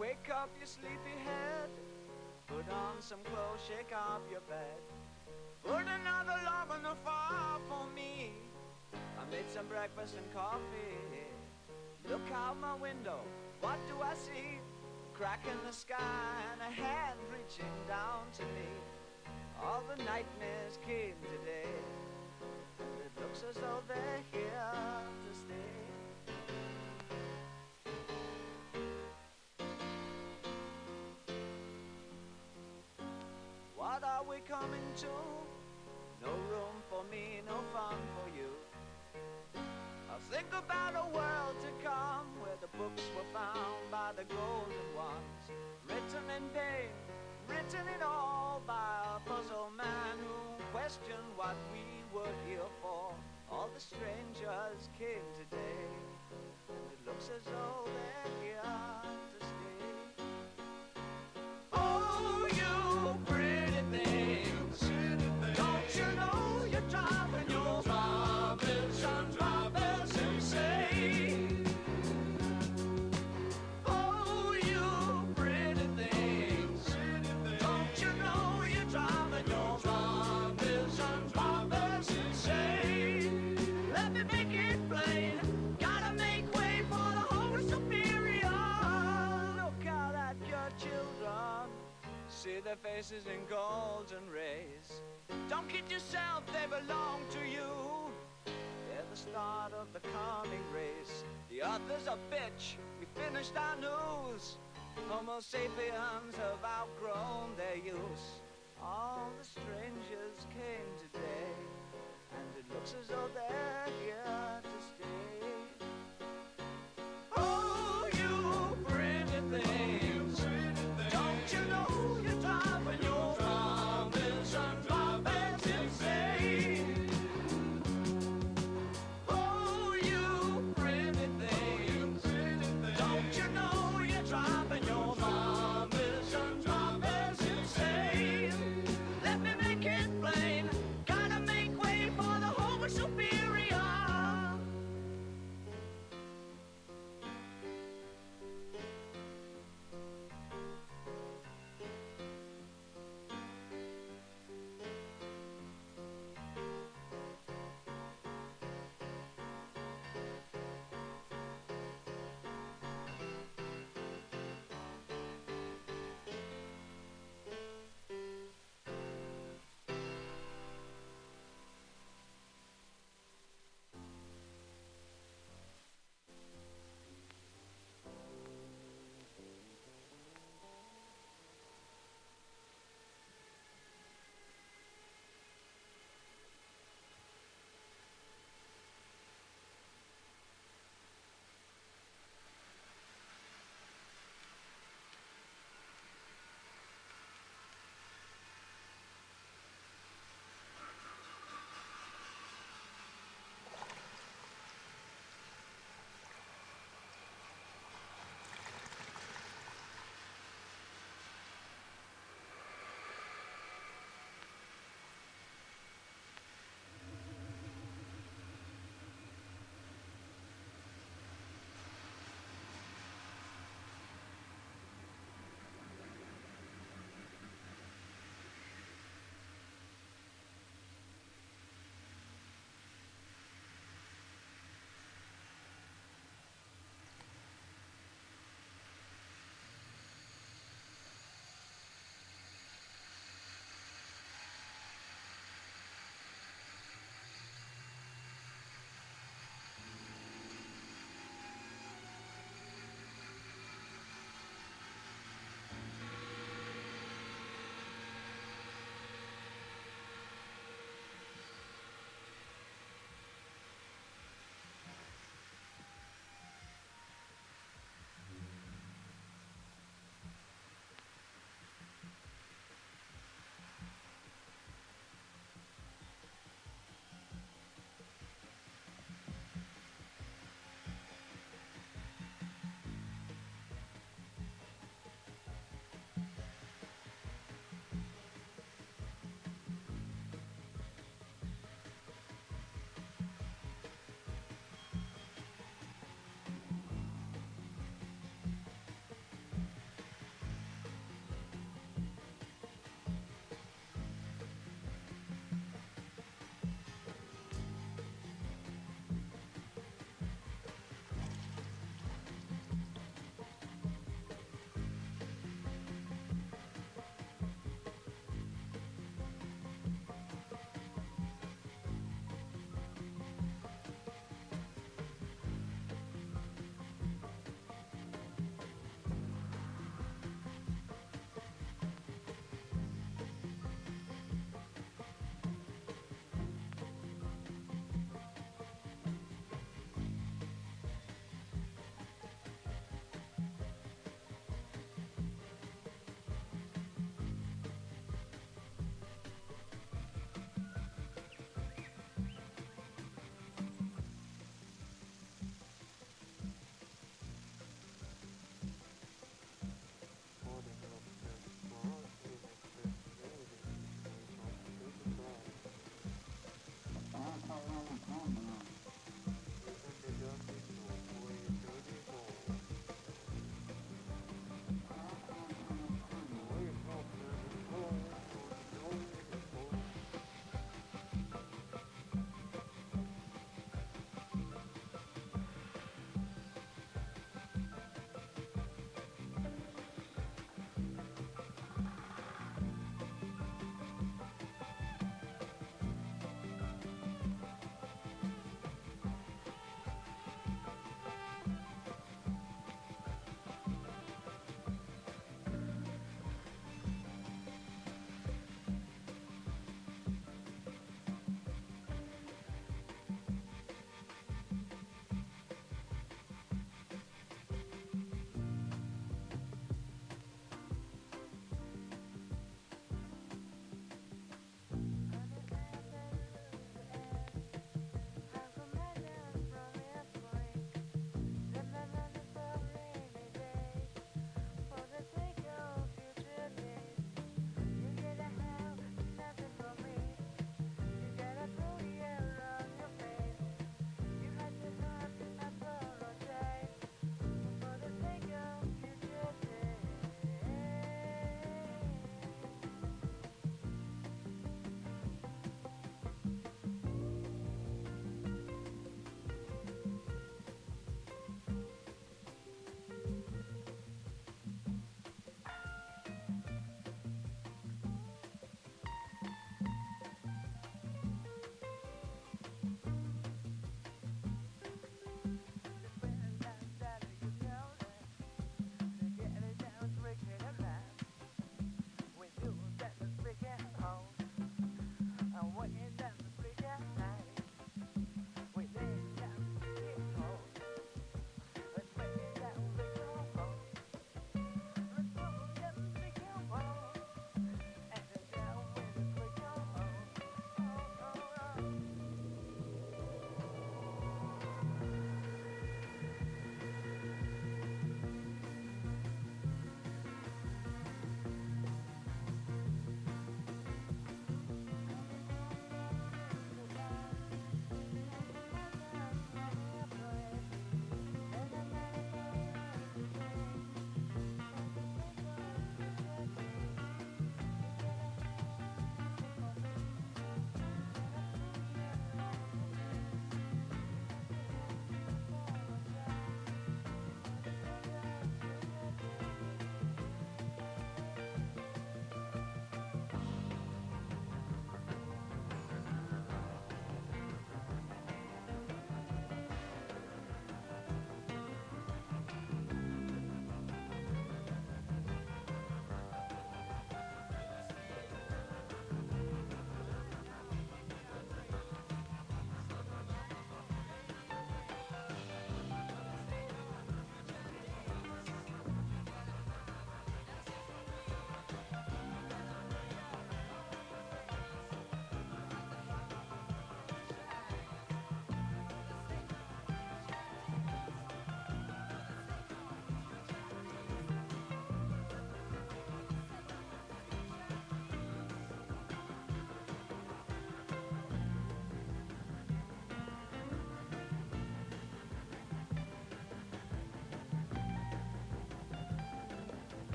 Wake up your sleepy head, put on some clothes, shake up your bed. Put another log on the fire for me. I made some breakfast and coffee. Look out my window, what do I see? Crack in the sky and a hand reaching down to me. All the nightmares came today, and it looks as though they're here to stay. What are we coming to? No room for me, no fun for you. I'll think about a world to come, where the books were found by the golden ones, written in vain, written in all by a puzzled man who questioned what we were here for. All the strangers came today, and it looks as though they're here. Their faces in golden rays. Don't kid yourself, they belong to you. They're the start of the coming race. The others are bitch, we finished our news. Homo sapiens have outgrown their use. All the strangers came today, and it looks as though they're here to stay. Oh, you pretty thing.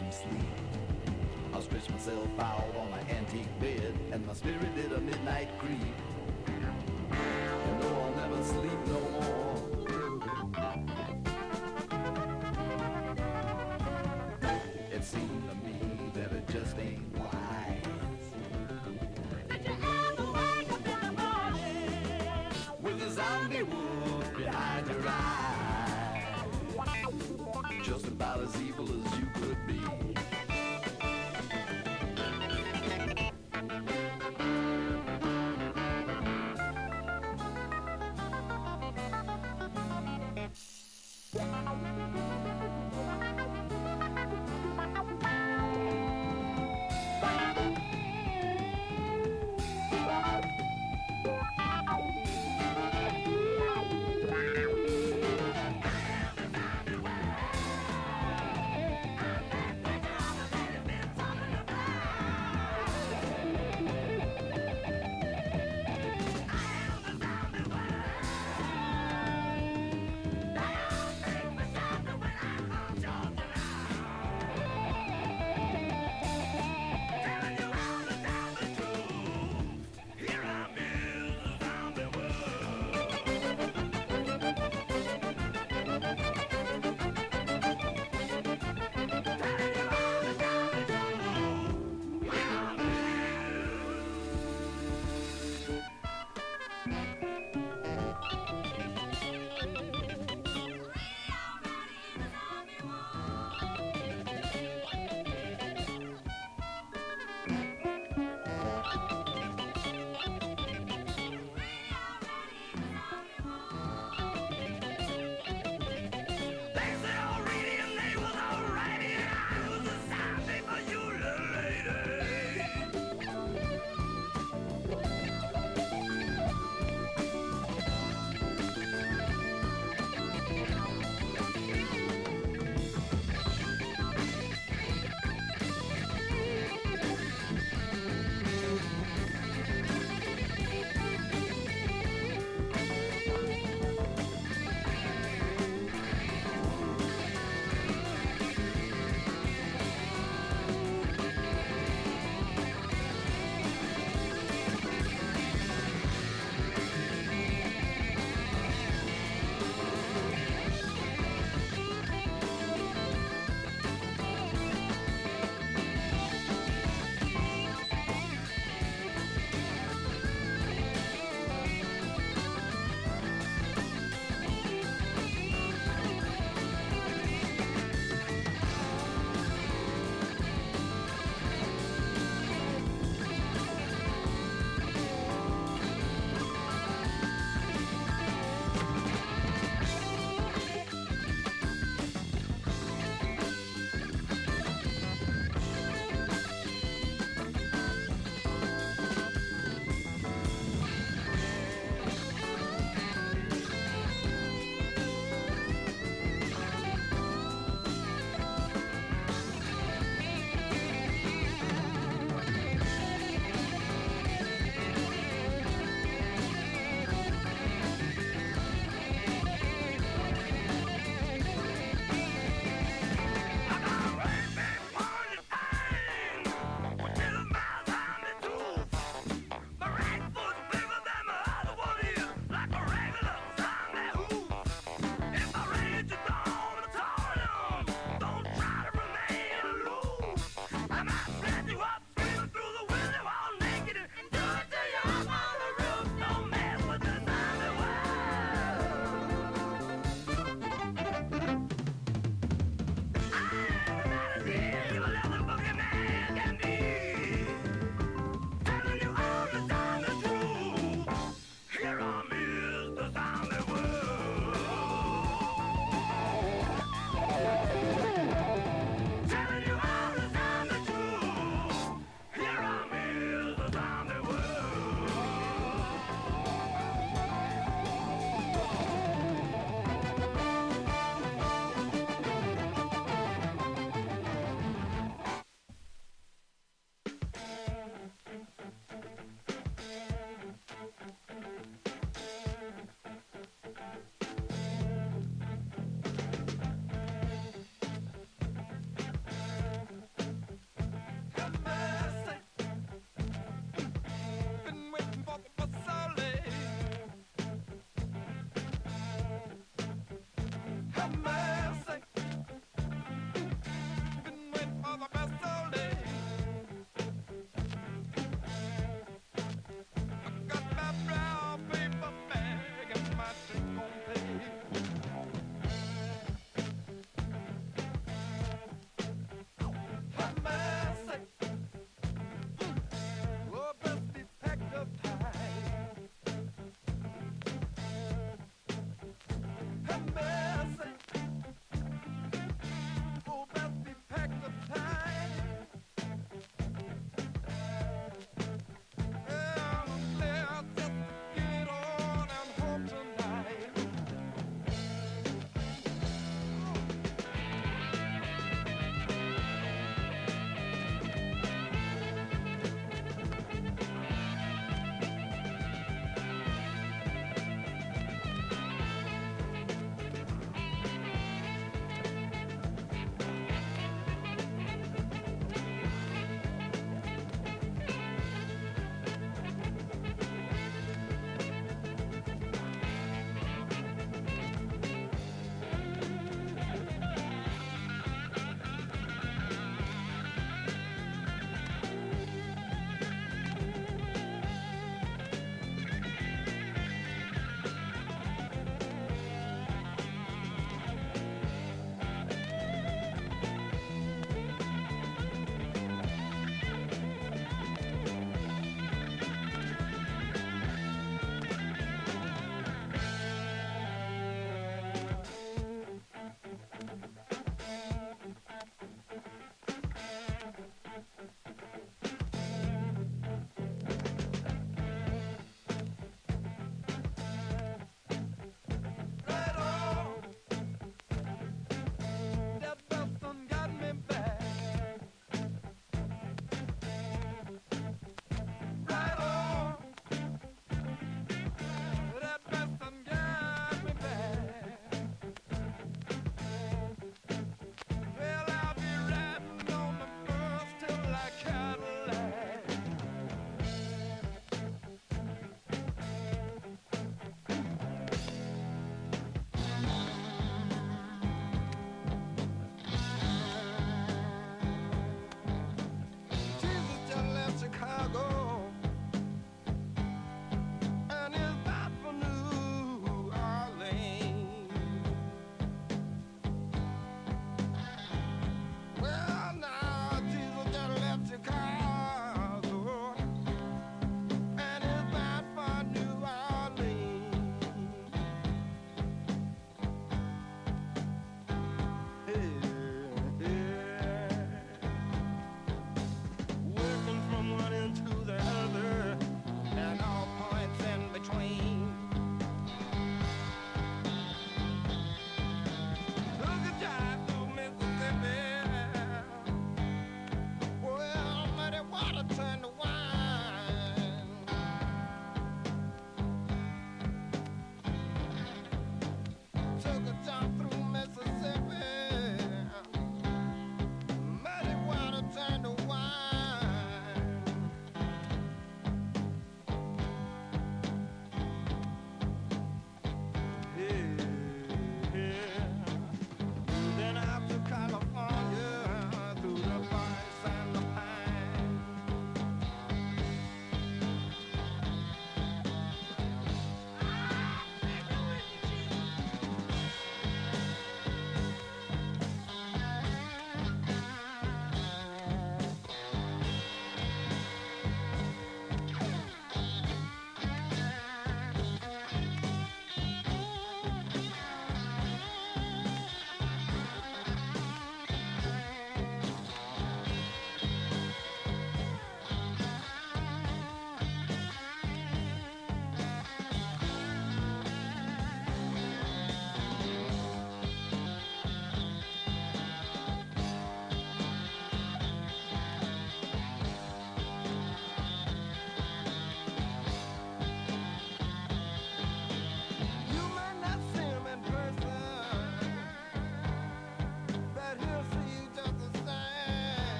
some sleep. I stretched myself out on an antique bed, and my spirit did a midnight creep. And though I'll never sleep no more, it seemed to me that it just ain't wise. Did you ever wake up in the morning with a zombie wolf behind your eyes? Just about as evil as you could be.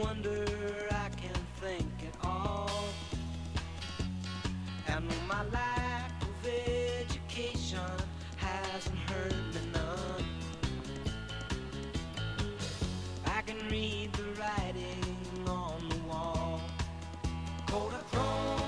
wonder I can think at all. I know my lack of education hasn't hurt me none. I can read the writing on the wall. Kodachrome.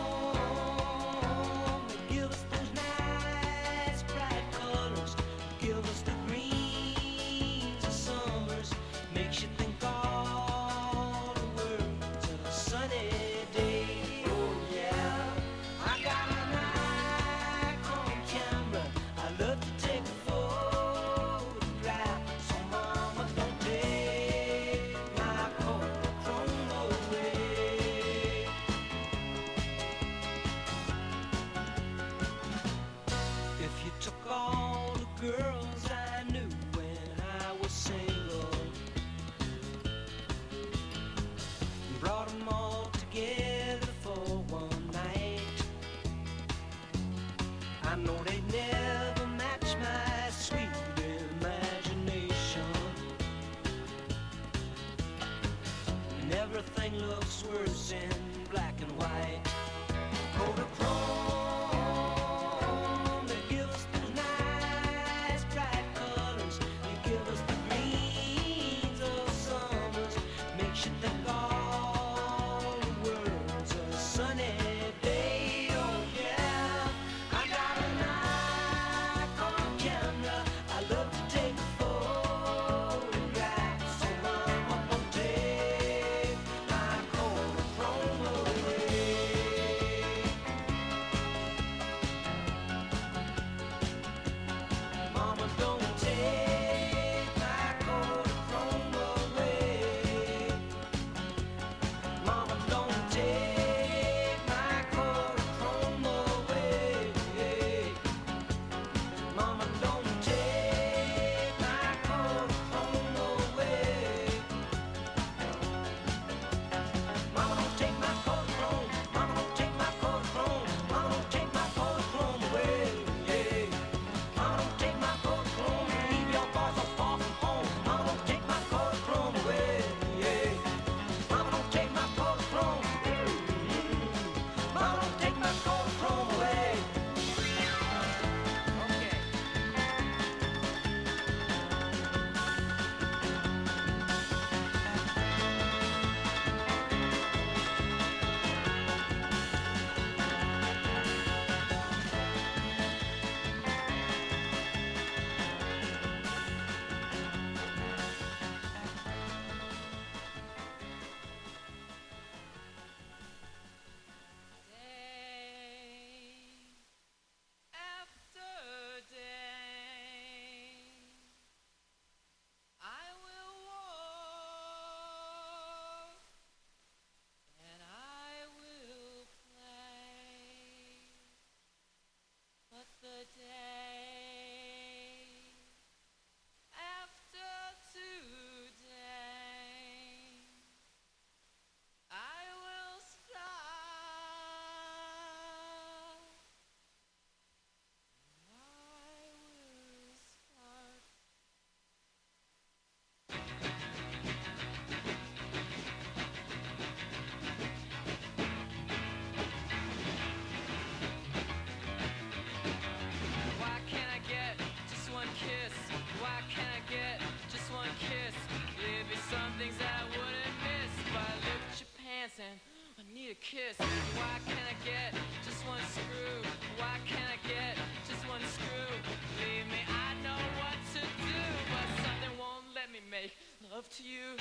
Kiss. Why can't I get just one screw? Why can't I get just one screw? Believe me, I know what to do, but something won't let me make love to you.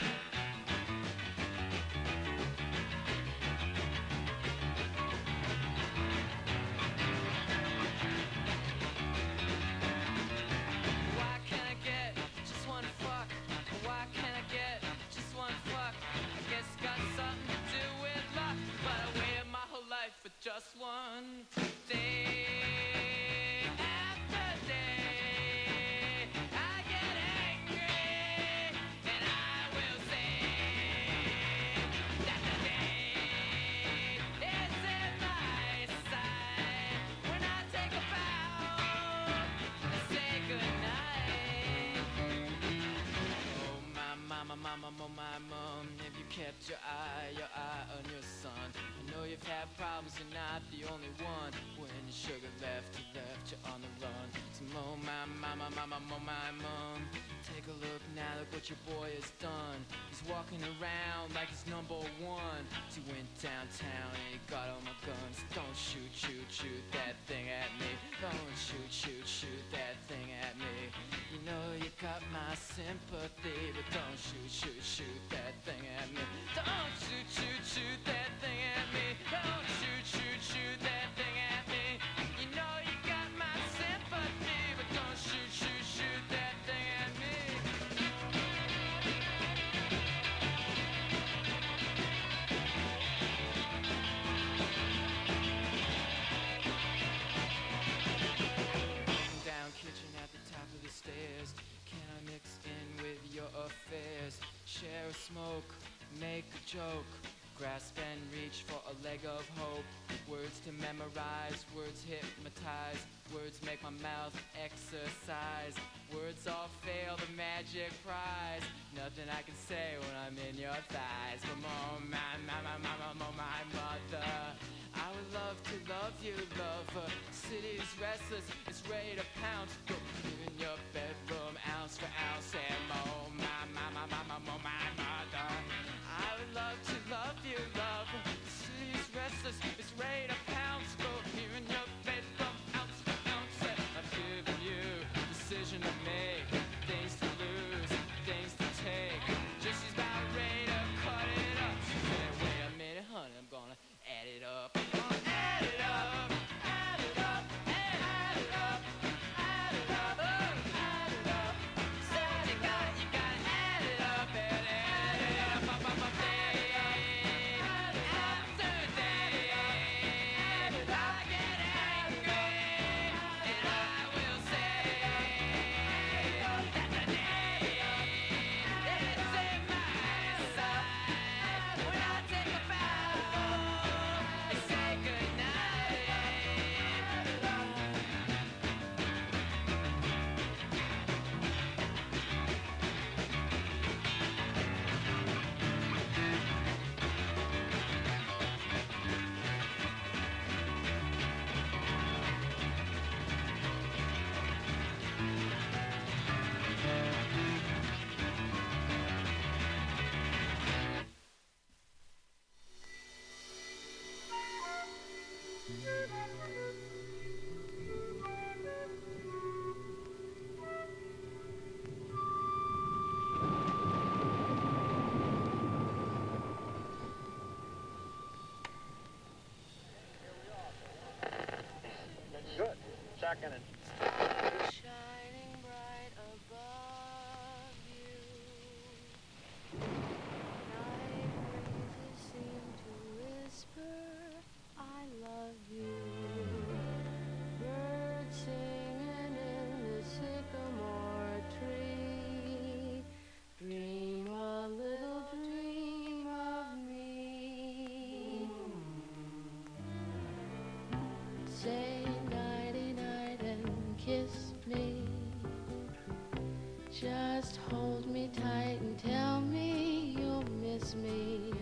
kept your eye on your son. I know you've had problems, you're not the only one. When your sugar left, you left, you're on the run. So mo my mama, mama, mo my mum. Take a look now, look what your boy has done. He's walking around like he's number one. So he went downtown and he got all my guns. Don't shoot, shoot, shoot that thing at me. Don't shoot, shoot, shoot that thing at me. You know you got my sympathy, but don't shoot, shoot, shoot that thing at me. Don't shoot, shoot, shoot that thing at me. Don't shoot, shoot, shoot that thing at me. You know you got my sympathy, but don't shoot, shoot, shoot that thing at me. The stairs. Can I mix in with your affairs? Share a smoke, make a joke, grasp and reach for a leg of hope. Words to memorize, words hypnotize, words make my mouth exercise. Words all fail the magic prize. Nothing I can say when I'm in your thighs. Come on, my mother. I would love to love you, lover. City's restless, it's ready to pounce. Go in your bedroom, ounce for ounce, and oh my mother. I would love to love you, lover. City's restless, it's ready to pounce. Go here in your bedroom, ounce for ounce, and I've given you a decision to make, things to lose, things to take. Just she's about ready to cut it up. She said, wait a minute, honey, I'm gonna add it up. Add it up. Shining bright above you, night breezes seem to whisper, I love you. Birds singing in the sycamore tree, dream a little dream of me. Say kiss me, just hold me tight and tell me you'll miss me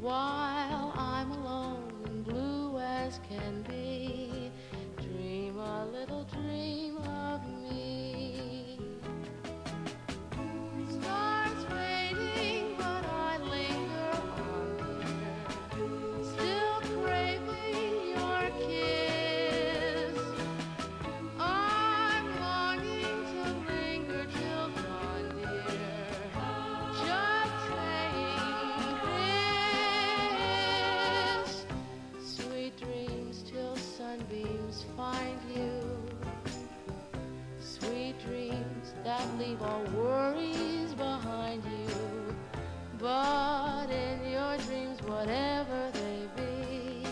while I'm alone and blue as can be. Dream a little dream of me. Stars waiting, but I linger on, still craving your kiss. That leave all worries behind you, but in your dreams, whatever they be,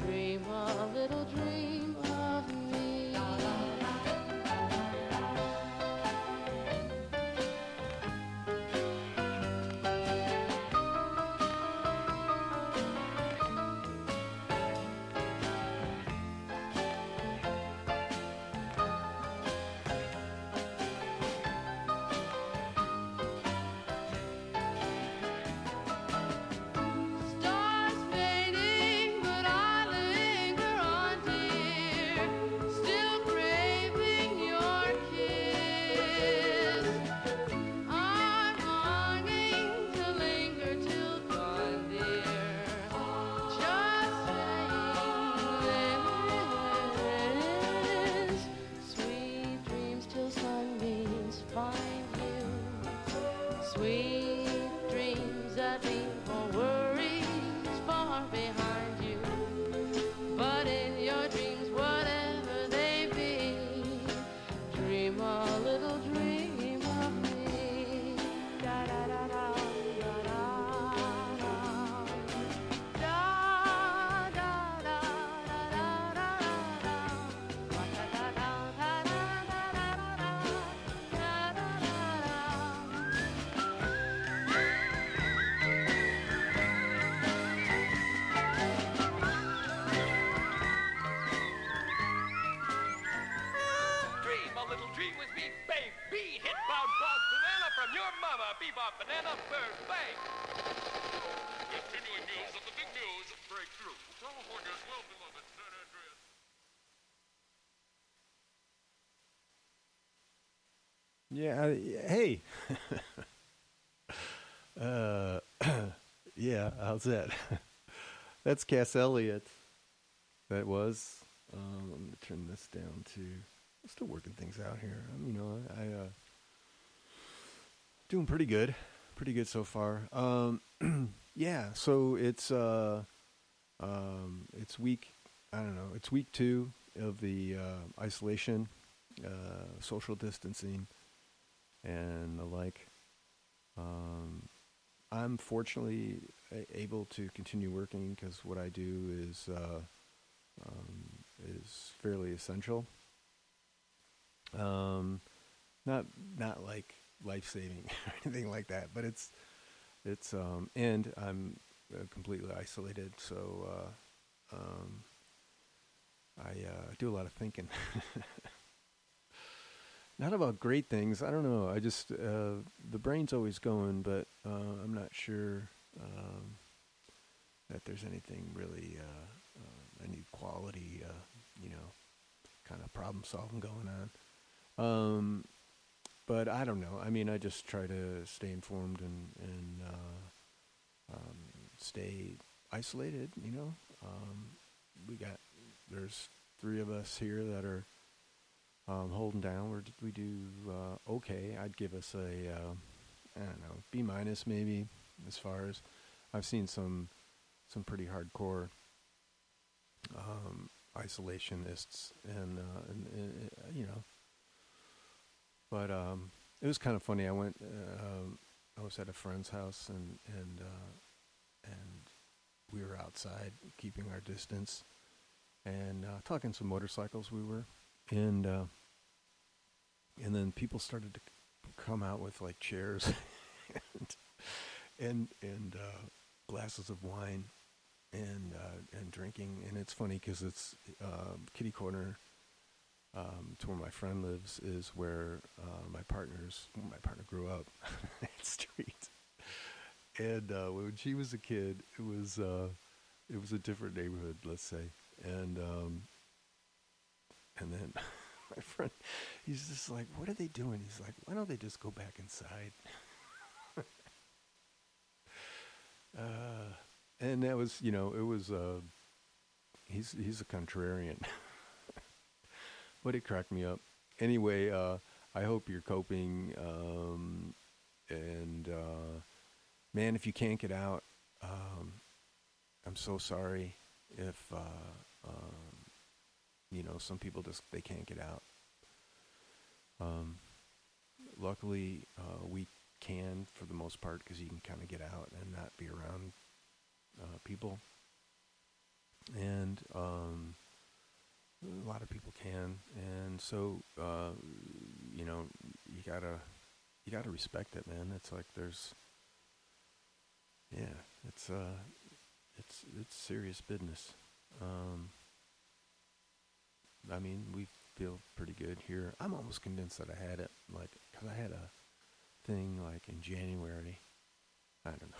dream a little dream of me. tree was beef babe, bee hit bound boss banana from your mama, bebop banana bird bang. Continuing news of the big news of breakthrough. California's well-beloved San Andreas. Yeah, hey. Yeah, how's that? That's Cass Elliott. That was. Let me turn this down to. I'm still working things out here. You know, I doing pretty good, so far. Yeah. So it's week. I don't know. It's week 2 of the isolation, social distancing, and the like. I'm fortunately able to continue working because what I do is fairly essential. Not like life-saving or anything like that, but it's and I'm completely isolated, so I do a lot of thinking. Not about great things. I don't know. I just the brain's always going, but I'm not sure that there's anything really any quality, you know, kind of problem solving going on. But I don't know. I mean, I just try to stay informed and stay isolated. You know, there's 3 of us here that are. Holding down, or did we do okay? I'd give us a, I don't know, B- maybe. As far as I've seen, some pretty hardcore isolationists, and you know. But it was kind of funny. I went. I was at a friend's house, and we were outside keeping our distance, and talking some motorcycles. We were. And then people started to come out with like chairs and glasses of wine and drinking. And it's funny because it's kitty corner to where my friend lives is where my partner grew up that street. And when she was a kid, it was a different neighborhood, let's say, And then my friend, he's just like, what are they doing? He's like, why don't they just go back inside? And that was, you know, it was, he's a contrarian. But it cracked me up. Anyway, I hope you're coping. Man, if you can't get out, I'm so sorry if... you know, some people just, they can't get out. Luckily, we can for the most part, because you can kind of get out and not be around people. And a lot of people can. And so, you know, you gotta respect it, man. It's like it's serious business. I mean, we feel pretty good here. I'm almost convinced that I had it, like, because I had a thing, like, in January. I don't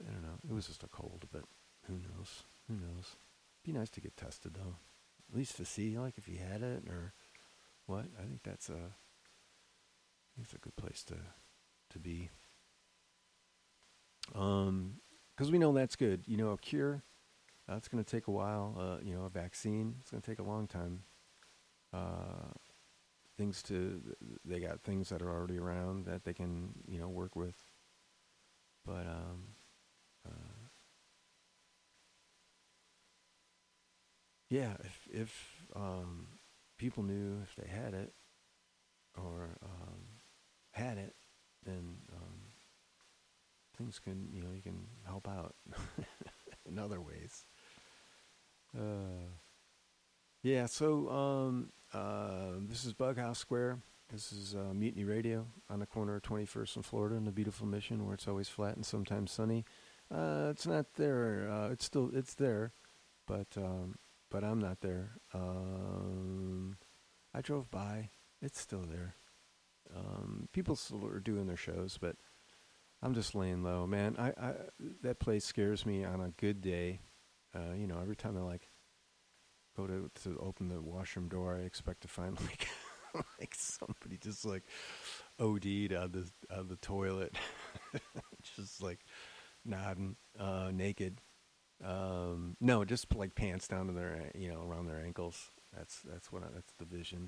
know. It was just a cold, but who knows? Who knows? Be nice to get tested, though. At least to see, like, if you had it or what. I think that's a good place to be. Because we know that's good. You know, a cure... That's going to take a while, you know, a vaccine. It's going to take a long time. They got things that are already around that they can, you know, work with. But, yeah, if people knew if they had it or had it, then things can, you know, you can help out in other ways. Yeah, so this is Bughouse Square. This is Mutiny Radio on the corner of 21st and Florida in the beautiful Mission, where it's always flat and sometimes sunny. It's not there. It's there, but I'm not there. I drove by. It's still there. People still are doing their shows, but I'm just laying low, man. That place scares me on a good day. You know, every time I like go to open the washroom door, I expect to find like like somebody just like OD'd on the toilet, just like nodding, naked. No, just like pants down to their, you know, around their ankles. That's the vision.